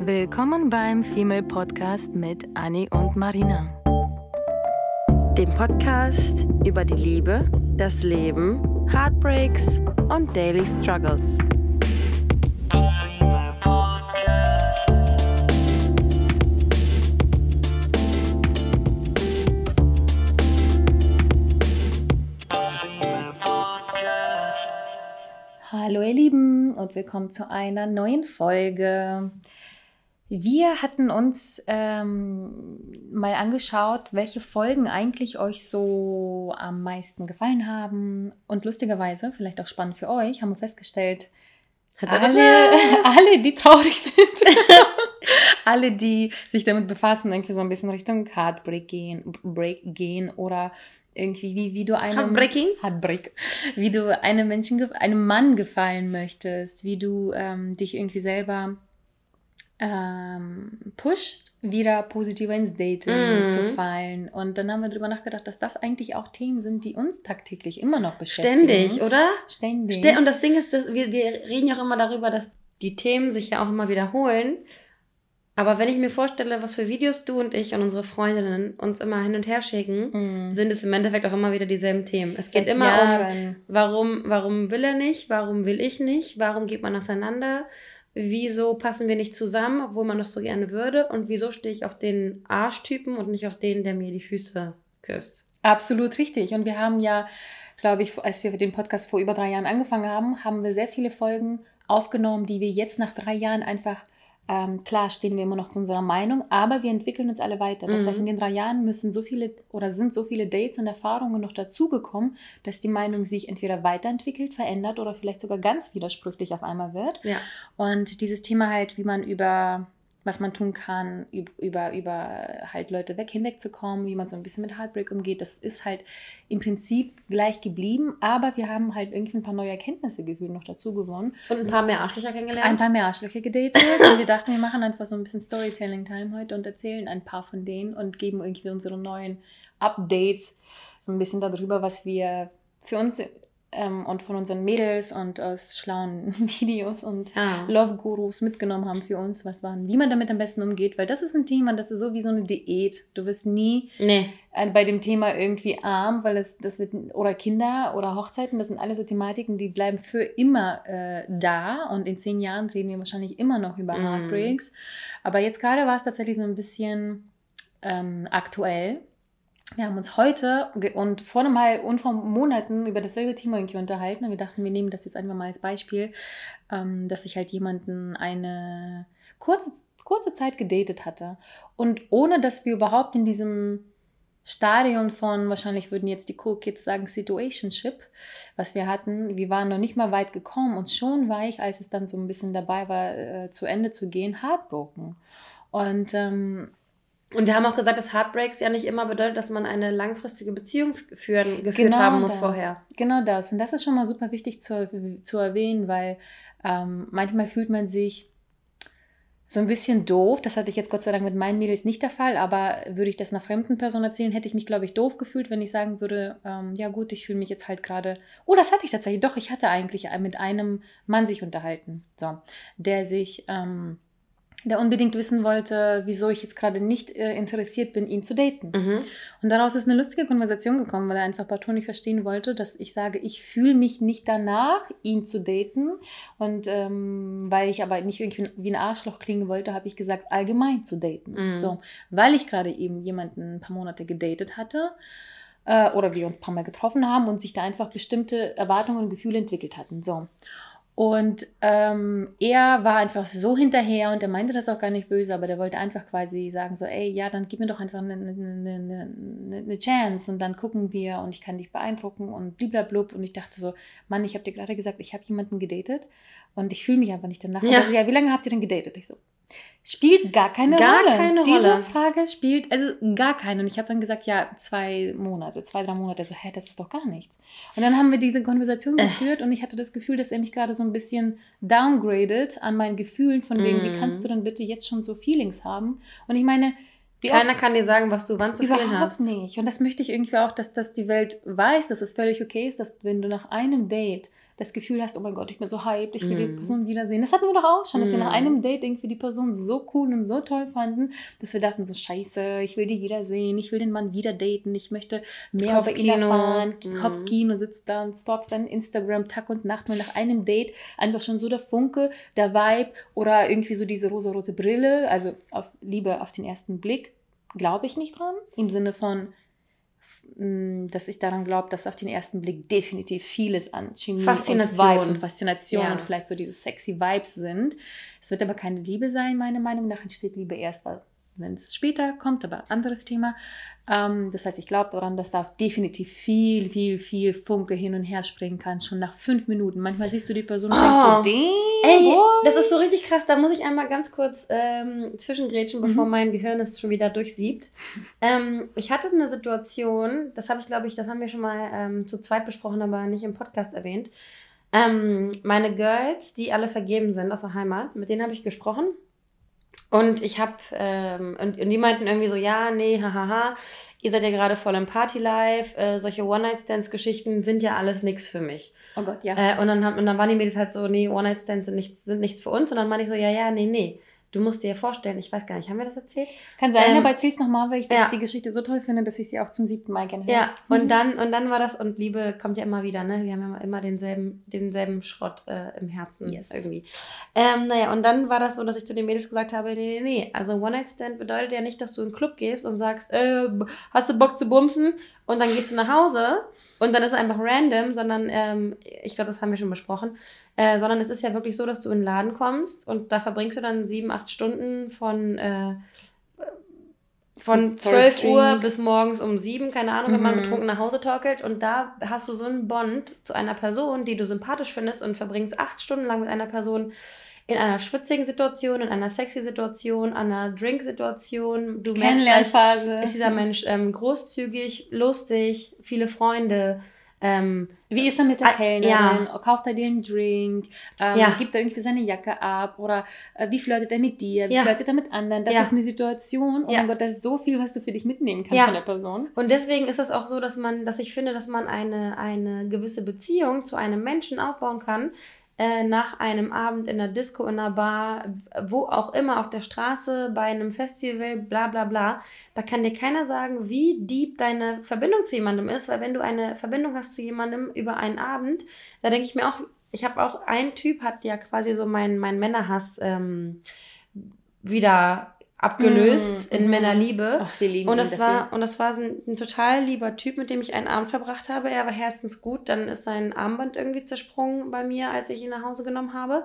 Willkommen beim Female Podcast mit Anni und Marina. Dem Podcast über die Liebe, das Leben, Heartbreaks und Daily Struggles. Hallo ihr Lieben und willkommen zu einer neuen Folge. Wir hatten uns mal angeschaut, welche Folgen eigentlich euch so am meisten gefallen haben. Und lustigerweise, vielleicht auch spannend für euch, haben wir festgestellt, alle die traurig sind, alle, die sich damit befassen, irgendwie so ein bisschen Richtung Heartbreak gehen oder irgendwie, wie du einem einem Mann gefallen möchtest, wie du dich irgendwie selber pusht, wieder positiver ins Dating zu fallen. Und dann haben wir darüber nachgedacht, dass das eigentlich auch Themen sind, die uns tagtäglich immer noch beschäftigen. Ständig, oder? Ständig. Und das Ding ist, dass wir reden ja auch immer darüber, dass die Themen sich ja auch immer wiederholen. Aber wenn ich mir vorstelle, was für Videos du und ich und unsere Freundinnen uns immer hin und her schicken, sind es im Endeffekt auch immer wieder dieselben Themen. Es geht immer um, warum will er nicht, warum will ich nicht, warum geht man auseinander, wieso passen wir nicht zusammen, obwohl man das so gerne würde? Und wieso stehe ich auf den Arschtypen und nicht auf den, der mir die Füße küsst? Absolut richtig. Und wir haben ja, glaube ich, als wir den Podcast vor über 3 Jahren angefangen haben, haben wir sehr viele Folgen aufgenommen, die wir jetzt nach 3 Jahren einfach, klar stehen wir immer noch zu unserer Meinung, aber wir entwickeln uns alle weiter. Das heißt, in den 3 Jahren sind so viele Dates und Erfahrungen noch dazugekommen, dass die Meinung sich entweder weiterentwickelt, verändert oder vielleicht sogar ganz widersprüchlich auf einmal wird. Ja. Und dieses Thema halt, wie man was man tun kann, über halt Leute hinwegzukommen, wie man so ein bisschen mit Heartbreak umgeht, das ist halt im Prinzip gleich geblieben, aber wir haben halt irgendwie ein paar neue Erkenntnisse gefühlt noch dazu gewonnen. Und ein paar mehr Arschlöcher kennengelernt. Ein paar mehr Arschlöcher gedatet und wir dachten, wir machen einfach so ein bisschen Storytelling-Time heute und erzählen ein paar von denen und geben irgendwie unsere neuen Updates so ein bisschen darüber, was wir für uns und von unseren Mädels und aus schlauen Videos und Love-Gurus mitgenommen haben für uns, wie man damit am besten umgeht, weil das ist ein Thema, das ist so wie so eine Diät. Du wirst nie bei dem Thema irgendwie arm, weil das wird, oder Kinder oder Hochzeiten, das sind alles so Thematiken, die bleiben für immer da und in 10 Jahren reden wir wahrscheinlich immer noch über Heartbreaks. Aber jetzt gerade war es tatsächlich so ein bisschen aktuell. Wir haben uns heute und vor Monaten über dasselbe Thema irgendwie unterhalten und wir dachten, wir nehmen das jetzt einfach mal als Beispiel, dass ich halt jemanden eine kurze Zeit gedatet hatte und ohne, dass wir überhaupt in diesem Stadion von, wahrscheinlich würden jetzt die Cool Kids sagen, Situationship, was wir hatten, wir waren noch nicht mal weit gekommen und schon war ich, als es dann so ein bisschen dabei war, zu Ende zu gehen, heartbroken. Und wir haben auch gesagt, dass Heartbreaks ja nicht immer bedeutet, dass man eine langfristige Beziehung geführt haben muss vorher. Genau das. Und das ist schon mal super wichtig zu erwähnen, weil manchmal fühlt man sich so ein bisschen doof. Das hatte ich jetzt Gott sei Dank mit meinen Mädels nicht der Fall, aber würde ich das einer fremden Person erzählen, hätte ich mich, glaube ich, doof gefühlt, wenn ich sagen würde, ja gut, ich fühle mich jetzt halt gerade... Oh, das hatte ich tatsächlich. Doch, ich hatte eigentlich mit einem Mann sich unterhalten, so, der unbedingt wissen wollte, wieso ich jetzt gerade nicht interessiert bin, ihn zu daten. Und daraus ist eine lustige Konversation gekommen, weil er einfach partout nicht verstehen wollte, dass ich sage, ich fühle mich nicht danach, ihn zu daten. Und weil ich aber nicht irgendwie wie ein Arschloch klingen wollte, habe ich gesagt, allgemein zu daten. So, weil ich gerade eben jemanden ein paar Monate gedatet hatte oder wir uns ein paar Mal getroffen haben und sich da einfach bestimmte Erwartungen und Gefühle entwickelt hatten. So. Und er war einfach so hinterher und er meinte das auch gar nicht böse, aber der wollte einfach quasi sagen so, ey, ja, dann gib mir doch einfach eine Chance und dann gucken wir und ich kann dich beeindrucken und bliblablub. Und ich dachte so, Mann, ich habe dir gerade gesagt, ich habe jemanden gedatet und ich fühle mich einfach nicht danach. Ja. Also, ja, wie lange habt ihr denn gedatet? Ich so, spielt gar keine Rolle. Diese Frage spielt, also gar keine. Und ich habe dann gesagt, ja, 2, 3 Monate. So, hä, das ist doch gar nichts. Und dann haben wir diese Konversation geführt und ich hatte das Gefühl, dass er mich gerade so ein bisschen downgradet an meinen Gefühlen, von wegen, wie kannst du denn bitte jetzt schon so Feelings haben? Und ich meine... Keiner kann dir sagen, was du wann zu fühlen hast. Überhaupt nicht. Und das möchte ich irgendwie auch, dass die Welt weiß, dass es völlig okay ist, dass wenn du nach einem Date das Gefühl hast, oh mein Gott, ich bin so hyped, ich will die Person wiedersehen. Das hatten wir doch auch schon, dass wir nach einem Date irgendwie die Person so cool und so toll fanden, dass wir dachten so, scheiße, ich will die wiedersehen, ich will den Mann wieder daten, ich möchte mehr über ihn erfahren. Kopfkino, sitzt da und stalkst dann Instagram Tag und Nacht, und nach einem Date einfach schon so der Funke, der Vibe oder irgendwie so diese rosa-rote Brille, also auf Liebe auf den ersten Blick, glaube ich nicht dran, im Sinne von, dass ich daran glaube, dass auf den ersten Blick definitiv vieles an Chemie und Vibes und Faszination und vielleicht so diese sexy Vibes sind. Es wird aber keine Liebe sein, meiner Meinung nach. Entsteht Liebe erst, wenn es später kommt, aber anderes Thema. Das heißt, ich glaube daran, dass da definitiv viel, viel, viel Funke hin und her springen kann, schon nach 5 Minuten. Manchmal siehst du die Person und denkst so, das ist so richtig krass. Da muss ich einmal ganz kurz zwischengrätschen, bevor mein Gehirn es schon wieder durchsiebt. Ich hatte eine Situation, das haben wir schon mal zu zweit besprochen, aber nicht im Podcast erwähnt. Meine Girls, die alle vergeben sind aus der Heimat, mit denen habe ich gesprochen. Und ich habe, und die meinten irgendwie so, ja, nee, hahaha, ihr seid ja gerade voll im Party-Life, solche One-Night-Stands-Geschichten sind ja alles nichts für mich. Oh Gott, ja. Und dann waren die Mädels halt so, nee, One-Night-Stands sind nichts für uns. Und dann meine ich so, nee. Du musst dir ja vorstellen, ich weiß gar nicht, haben wir das erzählt? Kann sein, aber erzähl es nochmal, weil ich die Geschichte so toll finde, dass ich sie auch zum 7. Mal gerne höre. Ja, und dann war das, und Liebe kommt ja immer wieder, ne? Wir haben ja immer denselben Schrott im Herzen irgendwie. Und dann war das so, dass ich zu den Mädels gesagt habe, nee. Also One-Night-Stand bedeutet ja nicht, dass du in den Club gehst und sagst, hast du Bock zu bumsen? Und dann gehst du nach Hause und dann ist es einfach random, sondern, ich glaube, das haben wir schon besprochen, sondern es ist ja wirklich so, dass du in den Laden kommst und da verbringst du dann 7-8 Stunden von 12 Uhr bis morgens um 7, keine Ahnung, wenn man betrunken nach Hause torkelt, und da hast du so einen Bond zu einer Person, die du sympathisch findest, und verbringst 8 Stunden lang mit einer Person in einer schwitzigen Situation, in einer sexy Situation, einer Drink-Situation. Du merkst, ist dieser Mensch großzügig, lustig, viele Freunde. Wie ist er mit der Kellnerin? Ja. Kauft er dir einen Drink? Gibt er irgendwie seine Jacke ab? Oder wie flirtet er mit dir? Wie flirtet er mit anderen? Das ist eine Situation. Oh mein Gott, da ist so viel, was du für dich mitnehmen kannst von der Person. Und deswegen ist das auch so, dass ich finde, dass man eine gewisse Beziehung zu einem Menschen aufbauen kann, nach einem Abend in der Disco, in einer Bar, wo auch immer, auf der Straße, bei einem Festival, bla bla bla. Da kann dir keiner sagen, wie deep deine Verbindung zu jemandem ist, weil wenn du eine Verbindung hast zu jemandem über einen Abend, da denke ich mir auch, ich habe auch, ein Typ hat ja quasi so meinen Männerhass wieder abgelöst in Männerliebe. Ach, wir lieben und das war ein total lieber Typ, mit dem ich einen Abend verbracht habe. Er war herzensgut. Dann ist sein Armband irgendwie zersprungen bei mir, als ich ihn nach Hause genommen habe.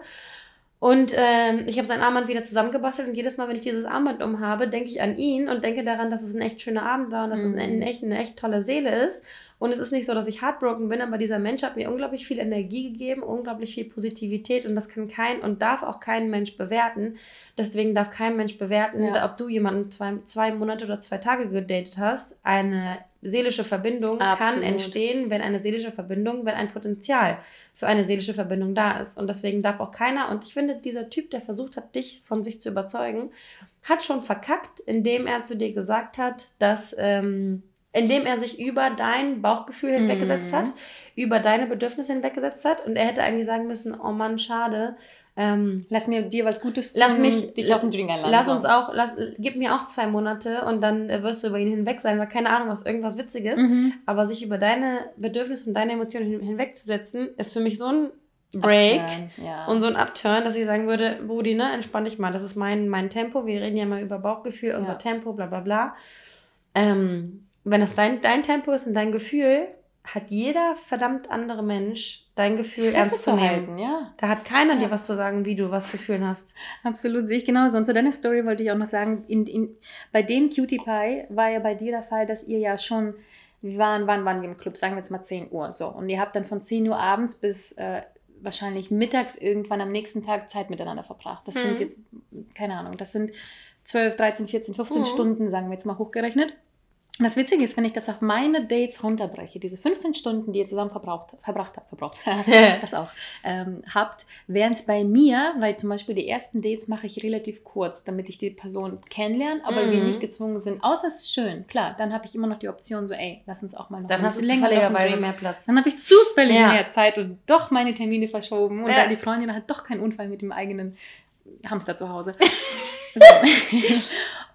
Und ich habe sein Armband wieder zusammengebastelt, und jedes Mal, wenn ich dieses Armband umhabe, denke ich an ihn und denke daran, dass es ein echt schöner Abend war und dass es eine echt tolle Seele ist. Und es ist nicht so, dass ich heartbroken bin, aber dieser Mensch hat mir unglaublich viel Energie gegeben, unglaublich viel Positivität, und das kann kein und darf auch kein Mensch bewerten. Deswegen darf kein Mensch bewerten, ob du jemanden 2 Monate oder 2 Tage gedatet hast. Eine seelische Verbindung kann entstehen, wenn ein Potenzial für eine seelische Verbindung da ist. Und deswegen darf auch keiner, und ich finde, dieser Typ, der versucht hat, dich von sich zu überzeugen, hat schon verkackt, indem er zu dir gesagt hat, dass... indem er sich über dein Bauchgefühl hinweggesetzt hat, über deine Bedürfnisse hinweggesetzt hat. Und er hätte eigentlich sagen müssen, oh Mann, schade. Lass mir dir was Gutes tun, dich auf den Drink einladen. Gib mir auch 2 Monate, und dann wirst du über ihn hinweg sein, weil keine Ahnung, was irgendwas Witziges. Aber sich über deine Bedürfnisse und deine Emotionen hinwegzusetzen, ist für mich so ein Break und so ein Upturn, dass ich sagen würde, Brudi, ne, entspann dich mal, das ist mein Tempo. Wir reden ja mal über Bauchgefühl, unser Tempo, bla bla bla. Wenn das dein Tempo ist und dein Gefühl, hat jeder verdammt andere Mensch dein Gefühl ernst zu nehmen. Da hat keiner dir was zu sagen, wie du was zu fühlen hast. Absolut, sehe ich genauso. Und zu deiner Story wollte ich auch noch sagen, bei dem Cutie Pie war ja bei dir der Fall, dass ihr ja schon, wann waren wir im Club? Sagen wir jetzt mal 10 Uhr. So. Und ihr habt dann von 10 Uhr abends bis... wahrscheinlich mittags irgendwann am nächsten Tag Zeit miteinander verbracht. Das sind jetzt, keine Ahnung, das sind 12, 13, 14, 15 Stunden, sagen wir jetzt mal hochgerechnet. Das Witzige ist, wenn ich das auf meine Dates runterbreche, diese 15 Stunden, die ihr zusammen habt, wären es bei mir, weil zum Beispiel die ersten Dates mache ich relativ kurz, damit ich die Person kennenlerne, aber wir nicht gezwungen sind, außer es ist schön, klar, dann habe ich immer noch die Option so, ey, lass uns auch mal noch ein bisschen länger. Dann hast du zufälligerweise mehr Platz. Dann habe ich zufällig mehr Zeit und doch meine Termine verschoben und dann die Freundin hat doch keinen Unfall mit dem eigenen Hamster zu Hause.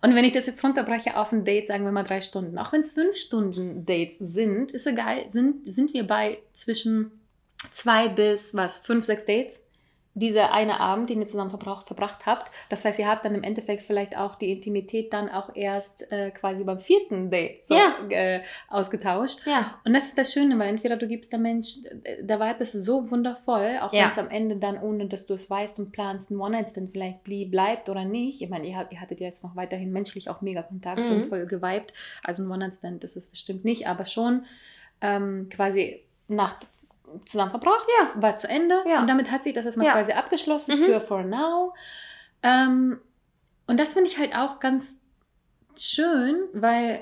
Und wenn ich das jetzt runterbreche auf ein Date, sagen wir mal 3 Stunden, auch wenn es 5 Stunden Dates sind, ist egal, sind wir bei zwischen 2 bis 5, 6 Dates, dieser eine Abend, den ihr zusammen verbracht habt. Das heißt, ihr habt dann im Endeffekt vielleicht auch die Intimität dann auch erst quasi beim 4. Date ausgetauscht. Ja. Und das ist das Schöne, weil entweder du gibst der Vibe ist so wundervoll, auch wenn es am Ende dann, ohne dass du es weißt und planst, ein One-Night-Stand vielleicht bleibt oder nicht. Ich meine, ihr hattet jetzt noch weiterhin menschlich auch mega Kontakt und voll geweibt. Also ein One-Night-Stand ist es bestimmt nicht, aber schon quasi Nacht zusammen verbracht, war zu Ende und damit hat sich das erstmal quasi abgeschlossen für For Now. Und das finde ich halt auch ganz schön, weil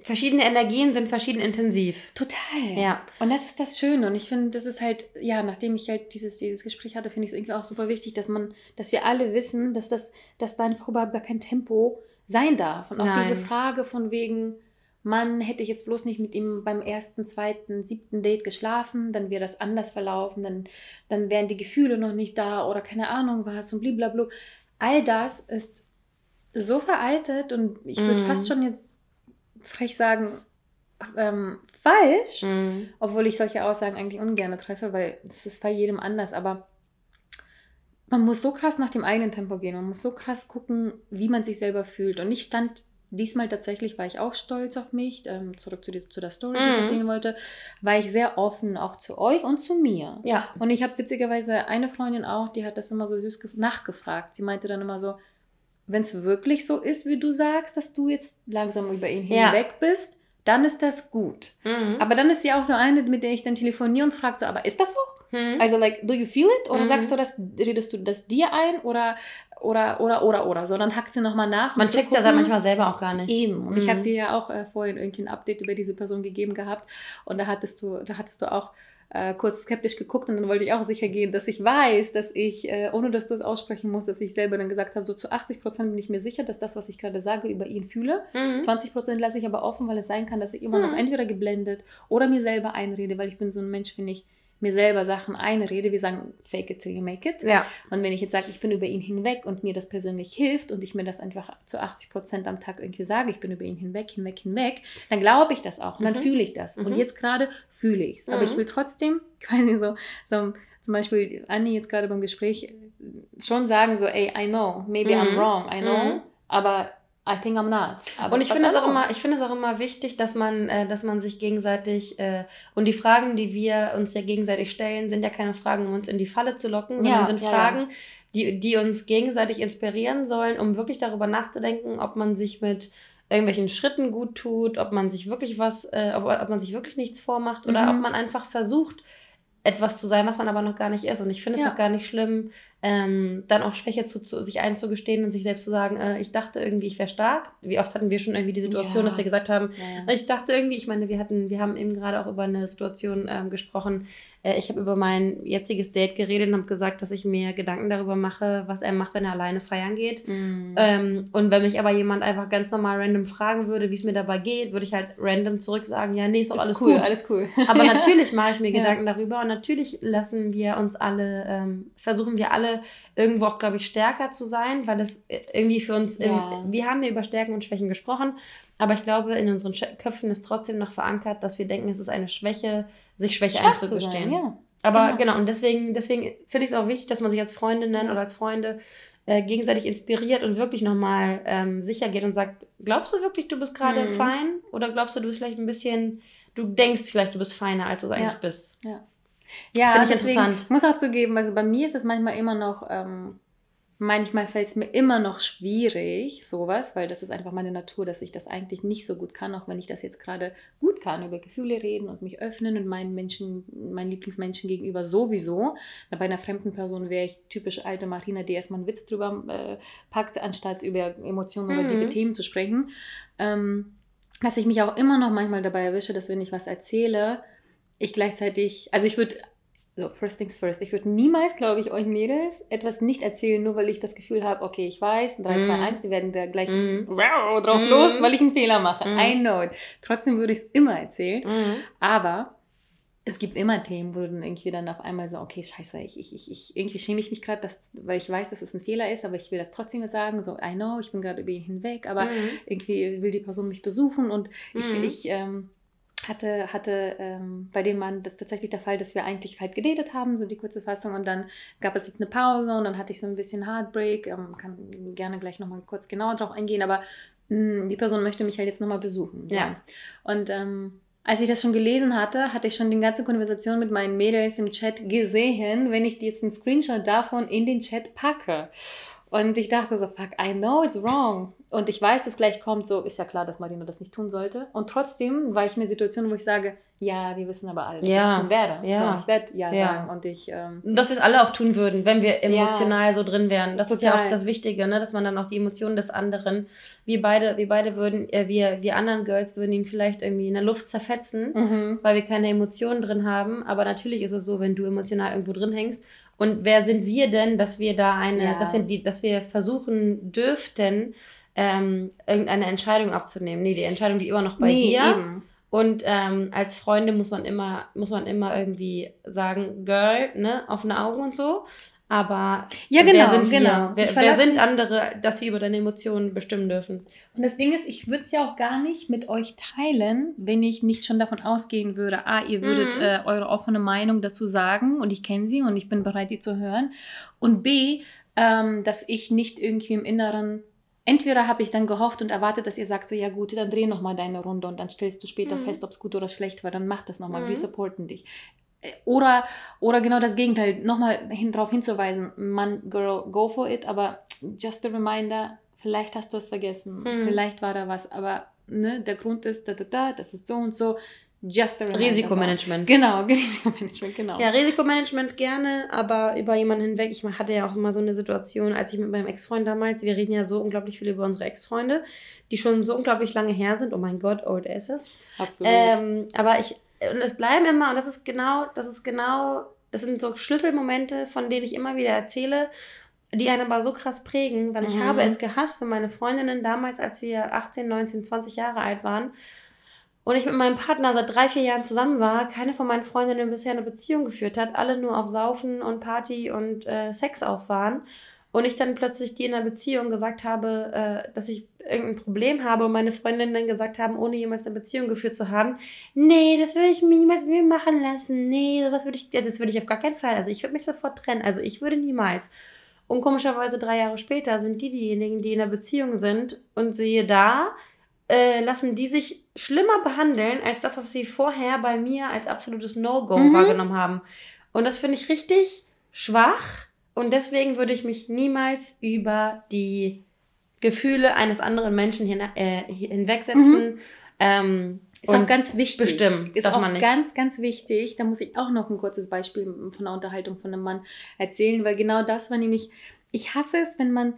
verschiedene Energien sind verschieden intensiv. Total. Ja. Und das ist das Schöne und ich finde, das ist halt, ja, nachdem ich halt dieses Gespräch hatte, finde ich es irgendwie auch super wichtig, dass wir alle wissen, dass da einfach überhaupt gar kein Tempo sein darf. Und auch diese Frage von wegen, Mann, hätte ich jetzt bloß nicht mit ihm beim 1., 2., 7. Date geschlafen, dann wäre das anders verlaufen, dann wären die Gefühle noch nicht da oder keine Ahnung was und blablabla. All das ist so veraltet und ich würde fast schon jetzt frech sagen, falsch, obwohl ich solche Aussagen eigentlich ungern treffe, weil es ist bei jedem anders, aber man muss so krass nach dem eigenen Tempo gehen, man muss so krass gucken, wie man sich selber fühlt und ich stand diesmal tatsächlich, war ich auch stolz auf mich, zurück zu der Story, die ich erzählen wollte, war ich sehr offen auch zu euch und zu mir. Ja. Und ich habe witzigerweise eine Freundin auch, die hat das immer so süß nachgefragt. Sie meinte dann immer so, wenn es wirklich so ist, wie du sagst, dass du jetzt langsam über ihn hinweg bist, dann ist das gut. Mhm. Aber dann ist sie auch so eine, mit der ich dann telefoniere und frage so, aber ist das so? Mhm. Also like, do you feel it? Oder sagst du das, redest du das dir ein oder, so, dann hackt sie nochmal nach. Man checkt ja manchmal selber auch gar nicht. Eben. Und ich habe dir ja auch vorhin irgendwie ein Update über diese Person gegeben gehabt und da hattest du auch kurz skeptisch geguckt und dann wollte ich auch sicher gehen, dass ich weiß, dass ich, ohne dass du es aussprechen musst, dass ich selber dann gesagt habe, so zu 80% bin ich mir sicher, dass das, was ich gerade sage, über ihn fühle. 20% lasse ich aber offen, weil es sein kann, dass ich immer noch entweder geblendet oder mir selber einrede, weil ich bin so ein Mensch, finde ich, mir selber Sachen einrede, wir sagen fake it till you make it. Ja. Und wenn ich jetzt sage, ich bin über ihn hinweg und mir das persönlich hilft und ich mir das einfach zu 80% am Tag irgendwie sage, ich bin über ihn hinweg, dann glaube ich das auch und dann fühle ich das. Und jetzt gerade fühle ich es. Aber ich will trotzdem quasi so zum Beispiel Anni jetzt gerade beim Gespräch schon sagen so, ey, I know, maybe I'm wrong, I know, aber I think I'm not. Aber und ich finde es auch immer wichtig, dass man sich gegenseitig und die Fragen, die wir uns ja gegenseitig stellen, sind ja keine Fragen, um uns in die Falle zu locken, sondern sind Fragen, die uns gegenseitig inspirieren sollen, um wirklich darüber nachzudenken, ob man sich mit irgendwelchen Schritten gut tut, ob man sich wirklich ob man sich wirklich nichts vormacht oder ob man einfach versucht, etwas zu sein, was man aber noch gar nicht ist. Und ich finde es auch gar nicht schlimm, dann auch Schwäche sich einzugestehen und sich selbst zu sagen, ich dachte irgendwie, ich wäre stark. Wie oft hatten wir schon irgendwie die Situation, dass wir gesagt haben, ich dachte irgendwie, ich meine, wir haben eben gerade auch über eine Situation gesprochen. Ich habe über mein jetziges Date geredet und habe gesagt, dass ich mir Gedanken darüber mache, was er macht, wenn er alleine feiern geht. Und wenn mich aber jemand einfach ganz normal random fragen würde, wie es mir dabei geht, würde ich halt random zurück sagen, ja, nee, ist doch alles cool. Aber natürlich mache ich mir Gedanken darüber und natürlich versuchen wir alle irgendwo auch, glaube ich, stärker zu sein, weil das irgendwie für uns, wir haben ja über Stärken und Schwächen gesprochen, aber ich glaube, in unseren Köpfen ist trotzdem noch verankert, dass wir denken, es ist eine Schwäche, sich Schwäche einzugestehen. Aber genau, und deswegen finde ich es auch wichtig, dass man sich als Freundinnen oder als Freunde gegenseitig inspiriert und wirklich nochmal sicher geht und sagt, glaubst du wirklich, du bist gerade fein? Oder glaubst du, du bist vielleicht ein bisschen, du denkst vielleicht, du bist feiner, als du es eigentlich bist? Ja, finde ich interessant. Muss auch zugeben, also bei mir ist es manchmal immer noch, manchmal fällt es mir immer noch schwierig, sowas, weil das ist einfach meine Natur, dass ich das eigentlich nicht so gut kann, auch wenn ich das jetzt gerade gut kann, über Gefühle reden und mich öffnen und meinen Lieblingsmenschen gegenüber sowieso. Bei einer fremden Person wäre ich typisch alte Marina, die erstmal einen Witz drüber packt, anstatt über Emotionen oder dicke Themen zu sprechen. dass ich mich auch immer noch manchmal dabei erwische, dass wenn ich was erzähle, ich gleichzeitig, also ich würde, so first things first, ich würde niemals, glaube ich, euch Mädels etwas nicht erzählen, nur weil ich das Gefühl habe, okay, ich weiß, 3, 2, 1, die werden da gleich drauf los, weil ich einen Fehler mache. I know it. Trotzdem würde ich es immer erzählen, aber es gibt immer Themen, wo dann irgendwie dann auf einmal so, okay, scheiße, ich irgendwie schäme ich mich gerade, weil ich weiß, dass es ein Fehler ist, aber ich will das trotzdem jetzt sagen, so, I know, ich bin gerade über ihn hinweg, aber irgendwie will die Person mich besuchen und ich hatte bei dem Mann das tatsächlich der Fall, dass wir eigentlich halt gedatet haben, so die kurze Fassung, und dann gab es jetzt eine Pause und dann hatte ich so ein bisschen Heartbreak, kann gerne gleich nochmal kurz genauer drauf eingehen, aber die Person möchte mich halt jetzt nochmal besuchen. So. Ja. Und als ich das schon gelesen hatte, hatte ich schon die ganze Konversation mit meinen Mädels im Chat gesehen, wenn ich jetzt einen Screenshot davon in den Chat packe. Und ich dachte so, fuck, I know it's wrong. Und ich weiß, dass gleich kommt, so ist ja klar, dass Marina das nicht tun sollte. Und trotzdem war ich in einer Situation, wo ich sage, ja, wir wissen aber alle, dass ich es tun werde. Ja. So, ich werde ja sagen. Und ich, dass wir es alle auch tun würden, wenn wir emotional so drin wären. Das ist ja auch das Wichtige, ne? Dass man dann auch die Emotionen des anderen, wir anderen Girls würden ihn vielleicht irgendwie in der Luft zerfetzen, weil wir keine Emotionen drin haben. Aber natürlich ist es so, wenn du emotional irgendwo drin hängst. Und wer sind wir denn, dass wir da dass wir versuchen dürften, irgendeine Entscheidung abzunehmen? Nee, die Entscheidung liegt immer noch bei dir. Eben. Und als Freunde muss man immer irgendwie sagen, Girl, ne, offene Augen und so. Aber ja, genau, wer sind wir? Genau. Wer sind andere, dass sie über deine Emotionen bestimmen dürfen? Und das Ding ist, ich würde es ja auch gar nicht mit euch teilen, wenn ich nicht schon davon ausgehen würde, ihr würdet eure offene Meinung dazu sagen und ich kenne sie und ich bin bereit, die zu hören. Und B, dass ich nicht irgendwie im Inneren, entweder habe ich dann gehofft und erwartet, dass ihr sagt so, ja gut, dann dreh nochmal deine Runde und dann stellst du später fest, ob es gut oder schlecht war, dann mach das nochmal, wir supporten dich. Oder genau das Gegenteil, nochmal darauf hinzuweisen, Mann, Girl, go for it, aber just a reminder, vielleicht hast du es vergessen, vielleicht war da was, aber ne, der Grund ist, das ist so und so, just a reminder. Risikomanagement. So. Genau, Risikomanagement, genau. Ja, Risikomanagement gerne, aber über jemanden hinweg, ich hatte ja auch mal so eine Situation, als ich mit meinem Ex-Freund damals, wir reden ja so unglaublich viel über unsere Ex-Freunde, die schon so unglaublich lange her sind, oh mein Gott, old asses. Absolut. Und es bleiben immer, und das sind so Schlüsselmomente, von denen ich immer wieder erzähle, die einen aber so krass prägen, weil ich habe es gehasst, wenn meine Freundinnen damals, als wir 18, 19, 20 Jahre alt waren und ich mit meinem Partner seit 3, 4 Jahren zusammen war, keine von meinen Freundinnen bisher eine Beziehung geführt hat, alle nur auf Saufen und Party und Sex aus waren. Und ich dann plötzlich die in einer Beziehung gesagt habe, dass ich irgendein Problem habe und meine Freundinnen dann gesagt haben, ohne jemals eine Beziehung geführt zu haben, nee, das würde ich mir niemals mit mir machen lassen, nee, sowas würde ich auf gar keinen Fall, also ich würde mich sofort trennen, also ich würde niemals. Und komischerweise 3 Jahre später sind diejenigen, die in einer Beziehung sind und siehe da, lassen die sich schlimmer behandeln, als das, was sie vorher bei mir als absolutes No-Go wahrgenommen haben. Und das finde ich richtig schwach. Und deswegen würde ich mich niemals über die Gefühle eines anderen Menschen hinwegsetzen. Ist auch ganz wichtig. Bestimmen. Ist auch ganz, ganz wichtig. Da muss ich auch noch ein kurzes Beispiel von einer Unterhaltung von einem Mann erzählen, weil genau das war nämlich, ich hasse es, wenn man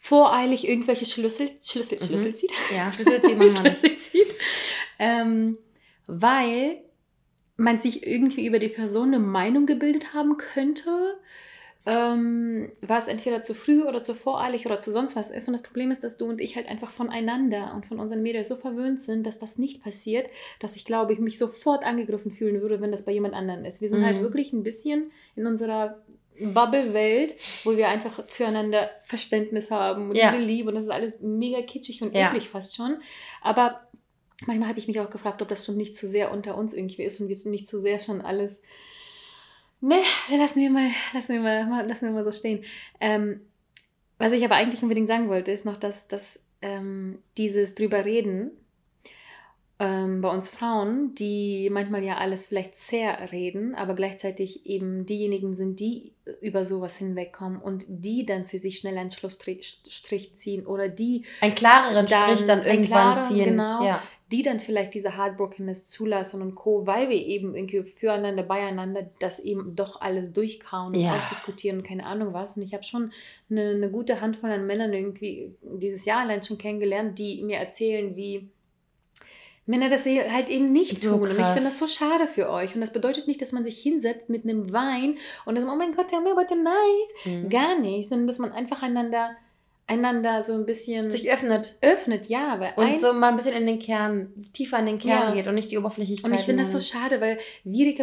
voreilig irgendwelche Schlüssel zieht. Ja, Schlüssel zieht man nicht. Weil man sich irgendwie über die Person eine Meinung gebildet haben könnte, was entweder zu früh oder zu voreilig oder zu sonst was ist. Und das Problem ist, dass du und ich halt einfach voneinander und von unseren Mädels so verwöhnt sind, dass das nicht passiert, dass ich glaube, ich mich sofort angegriffen fühlen würde, wenn das bei jemand anderem ist. Wir sind halt wirklich ein bisschen in unserer Bubble-Welt, wo wir einfach füreinander Verständnis haben und diese Liebe. Und das ist alles mega kitschig und eklig fast schon. Aber manchmal habe ich mich auch gefragt, ob das schon nicht zu sehr unter uns irgendwie ist und wir nicht zu sehr schon alles... Ne, lassen wir mal so stehen. Was ich aber eigentlich unbedingt sagen wollte, ist noch, dass dieses drüber reden bei uns Frauen, die manchmal ja alles vielleicht zäh reden, aber gleichzeitig eben diejenigen sind, die über sowas hinwegkommen und die dann für sich schnell einen Schlussstrich ziehen oder die... Einen klareren Strich dann irgendwann ziehen. Genau. Ja. Die dann vielleicht diese Heartbrokenness zulassen und Co., weil wir eben irgendwie füreinander, beieinander das eben doch alles durchkauen und ausdiskutieren und keine Ahnung was. Und ich habe schon eine gute Handvoll an Männern irgendwie dieses Jahr allein schon kennengelernt, die mir erzählen, wie Männer das halt eben nicht so tun. Krass. Und ich finde das so schade für euch. Und das bedeutet nicht, dass man sich hinsetzt mit einem Wein und das, oh mein Gott, tonight. Mhm. Gar nicht, sondern dass man einfach einander so ein bisschen... sich öffnet. Öffnet, ja. Weil und so mal ein bisschen in den Kern, tiefer in den Kern geht und nicht die Oberflächlichkeit. Und ich finde das so schade, weil wie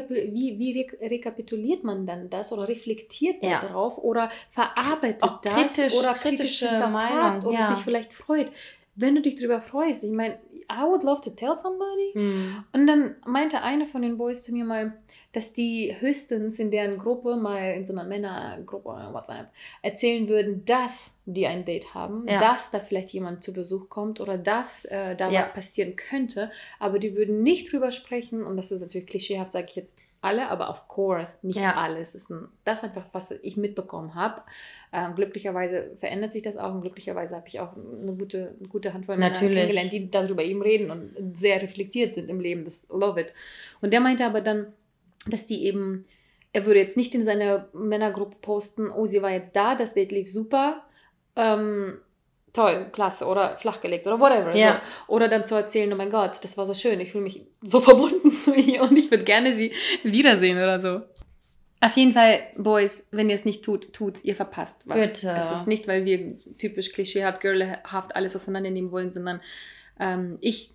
rekapituliert man dann das oder reflektiert man darauf oder verarbeitet auch das oder kritisch hinterfragt oder sich vielleicht freut. Wenn du dich darüber freust, ich meine, I would love to tell somebody. Mhm. Und dann meinte eine von den Boys zu mir mal, dass die höchstens in deren Gruppe, mal in so einer Männergruppe, WhatsApp, erzählen würden, dass die ein Date haben, dass da vielleicht jemand zu Besuch kommt oder dass da was passieren könnte. Aber die würden nicht drüber sprechen. Und das ist natürlich klischeehaft, sage ich jetzt alle, aber of course, nicht alles. Das ist einfach, was ich mitbekommen habe. Glücklicherweise verändert sich das auch und glücklicherweise habe ich auch eine gute Handvoll Männer kennengelernt, die darüber eben reden und sehr reflektiert sind im Leben. Das love it. Und der meinte aber dann, dass die eben, er würde jetzt nicht in seiner Männergruppe posten, oh, sie war jetzt da, das Date lief super, toll, klasse oder flachgelegt oder whatever. Ja. So. Oder dann zu erzählen, oh mein Gott, das war so schön, ich fühle mich so verbunden zu ihr und ich würde gerne sie wiedersehen oder so. Auf jeden Fall, Boys, wenn ihr es nicht tut, tut's, ihr verpasst was. Bitte. Es ist nicht, weil wir typisch klischeehaft, girlhaft alles auseinandernehmen wollen, sondern ich,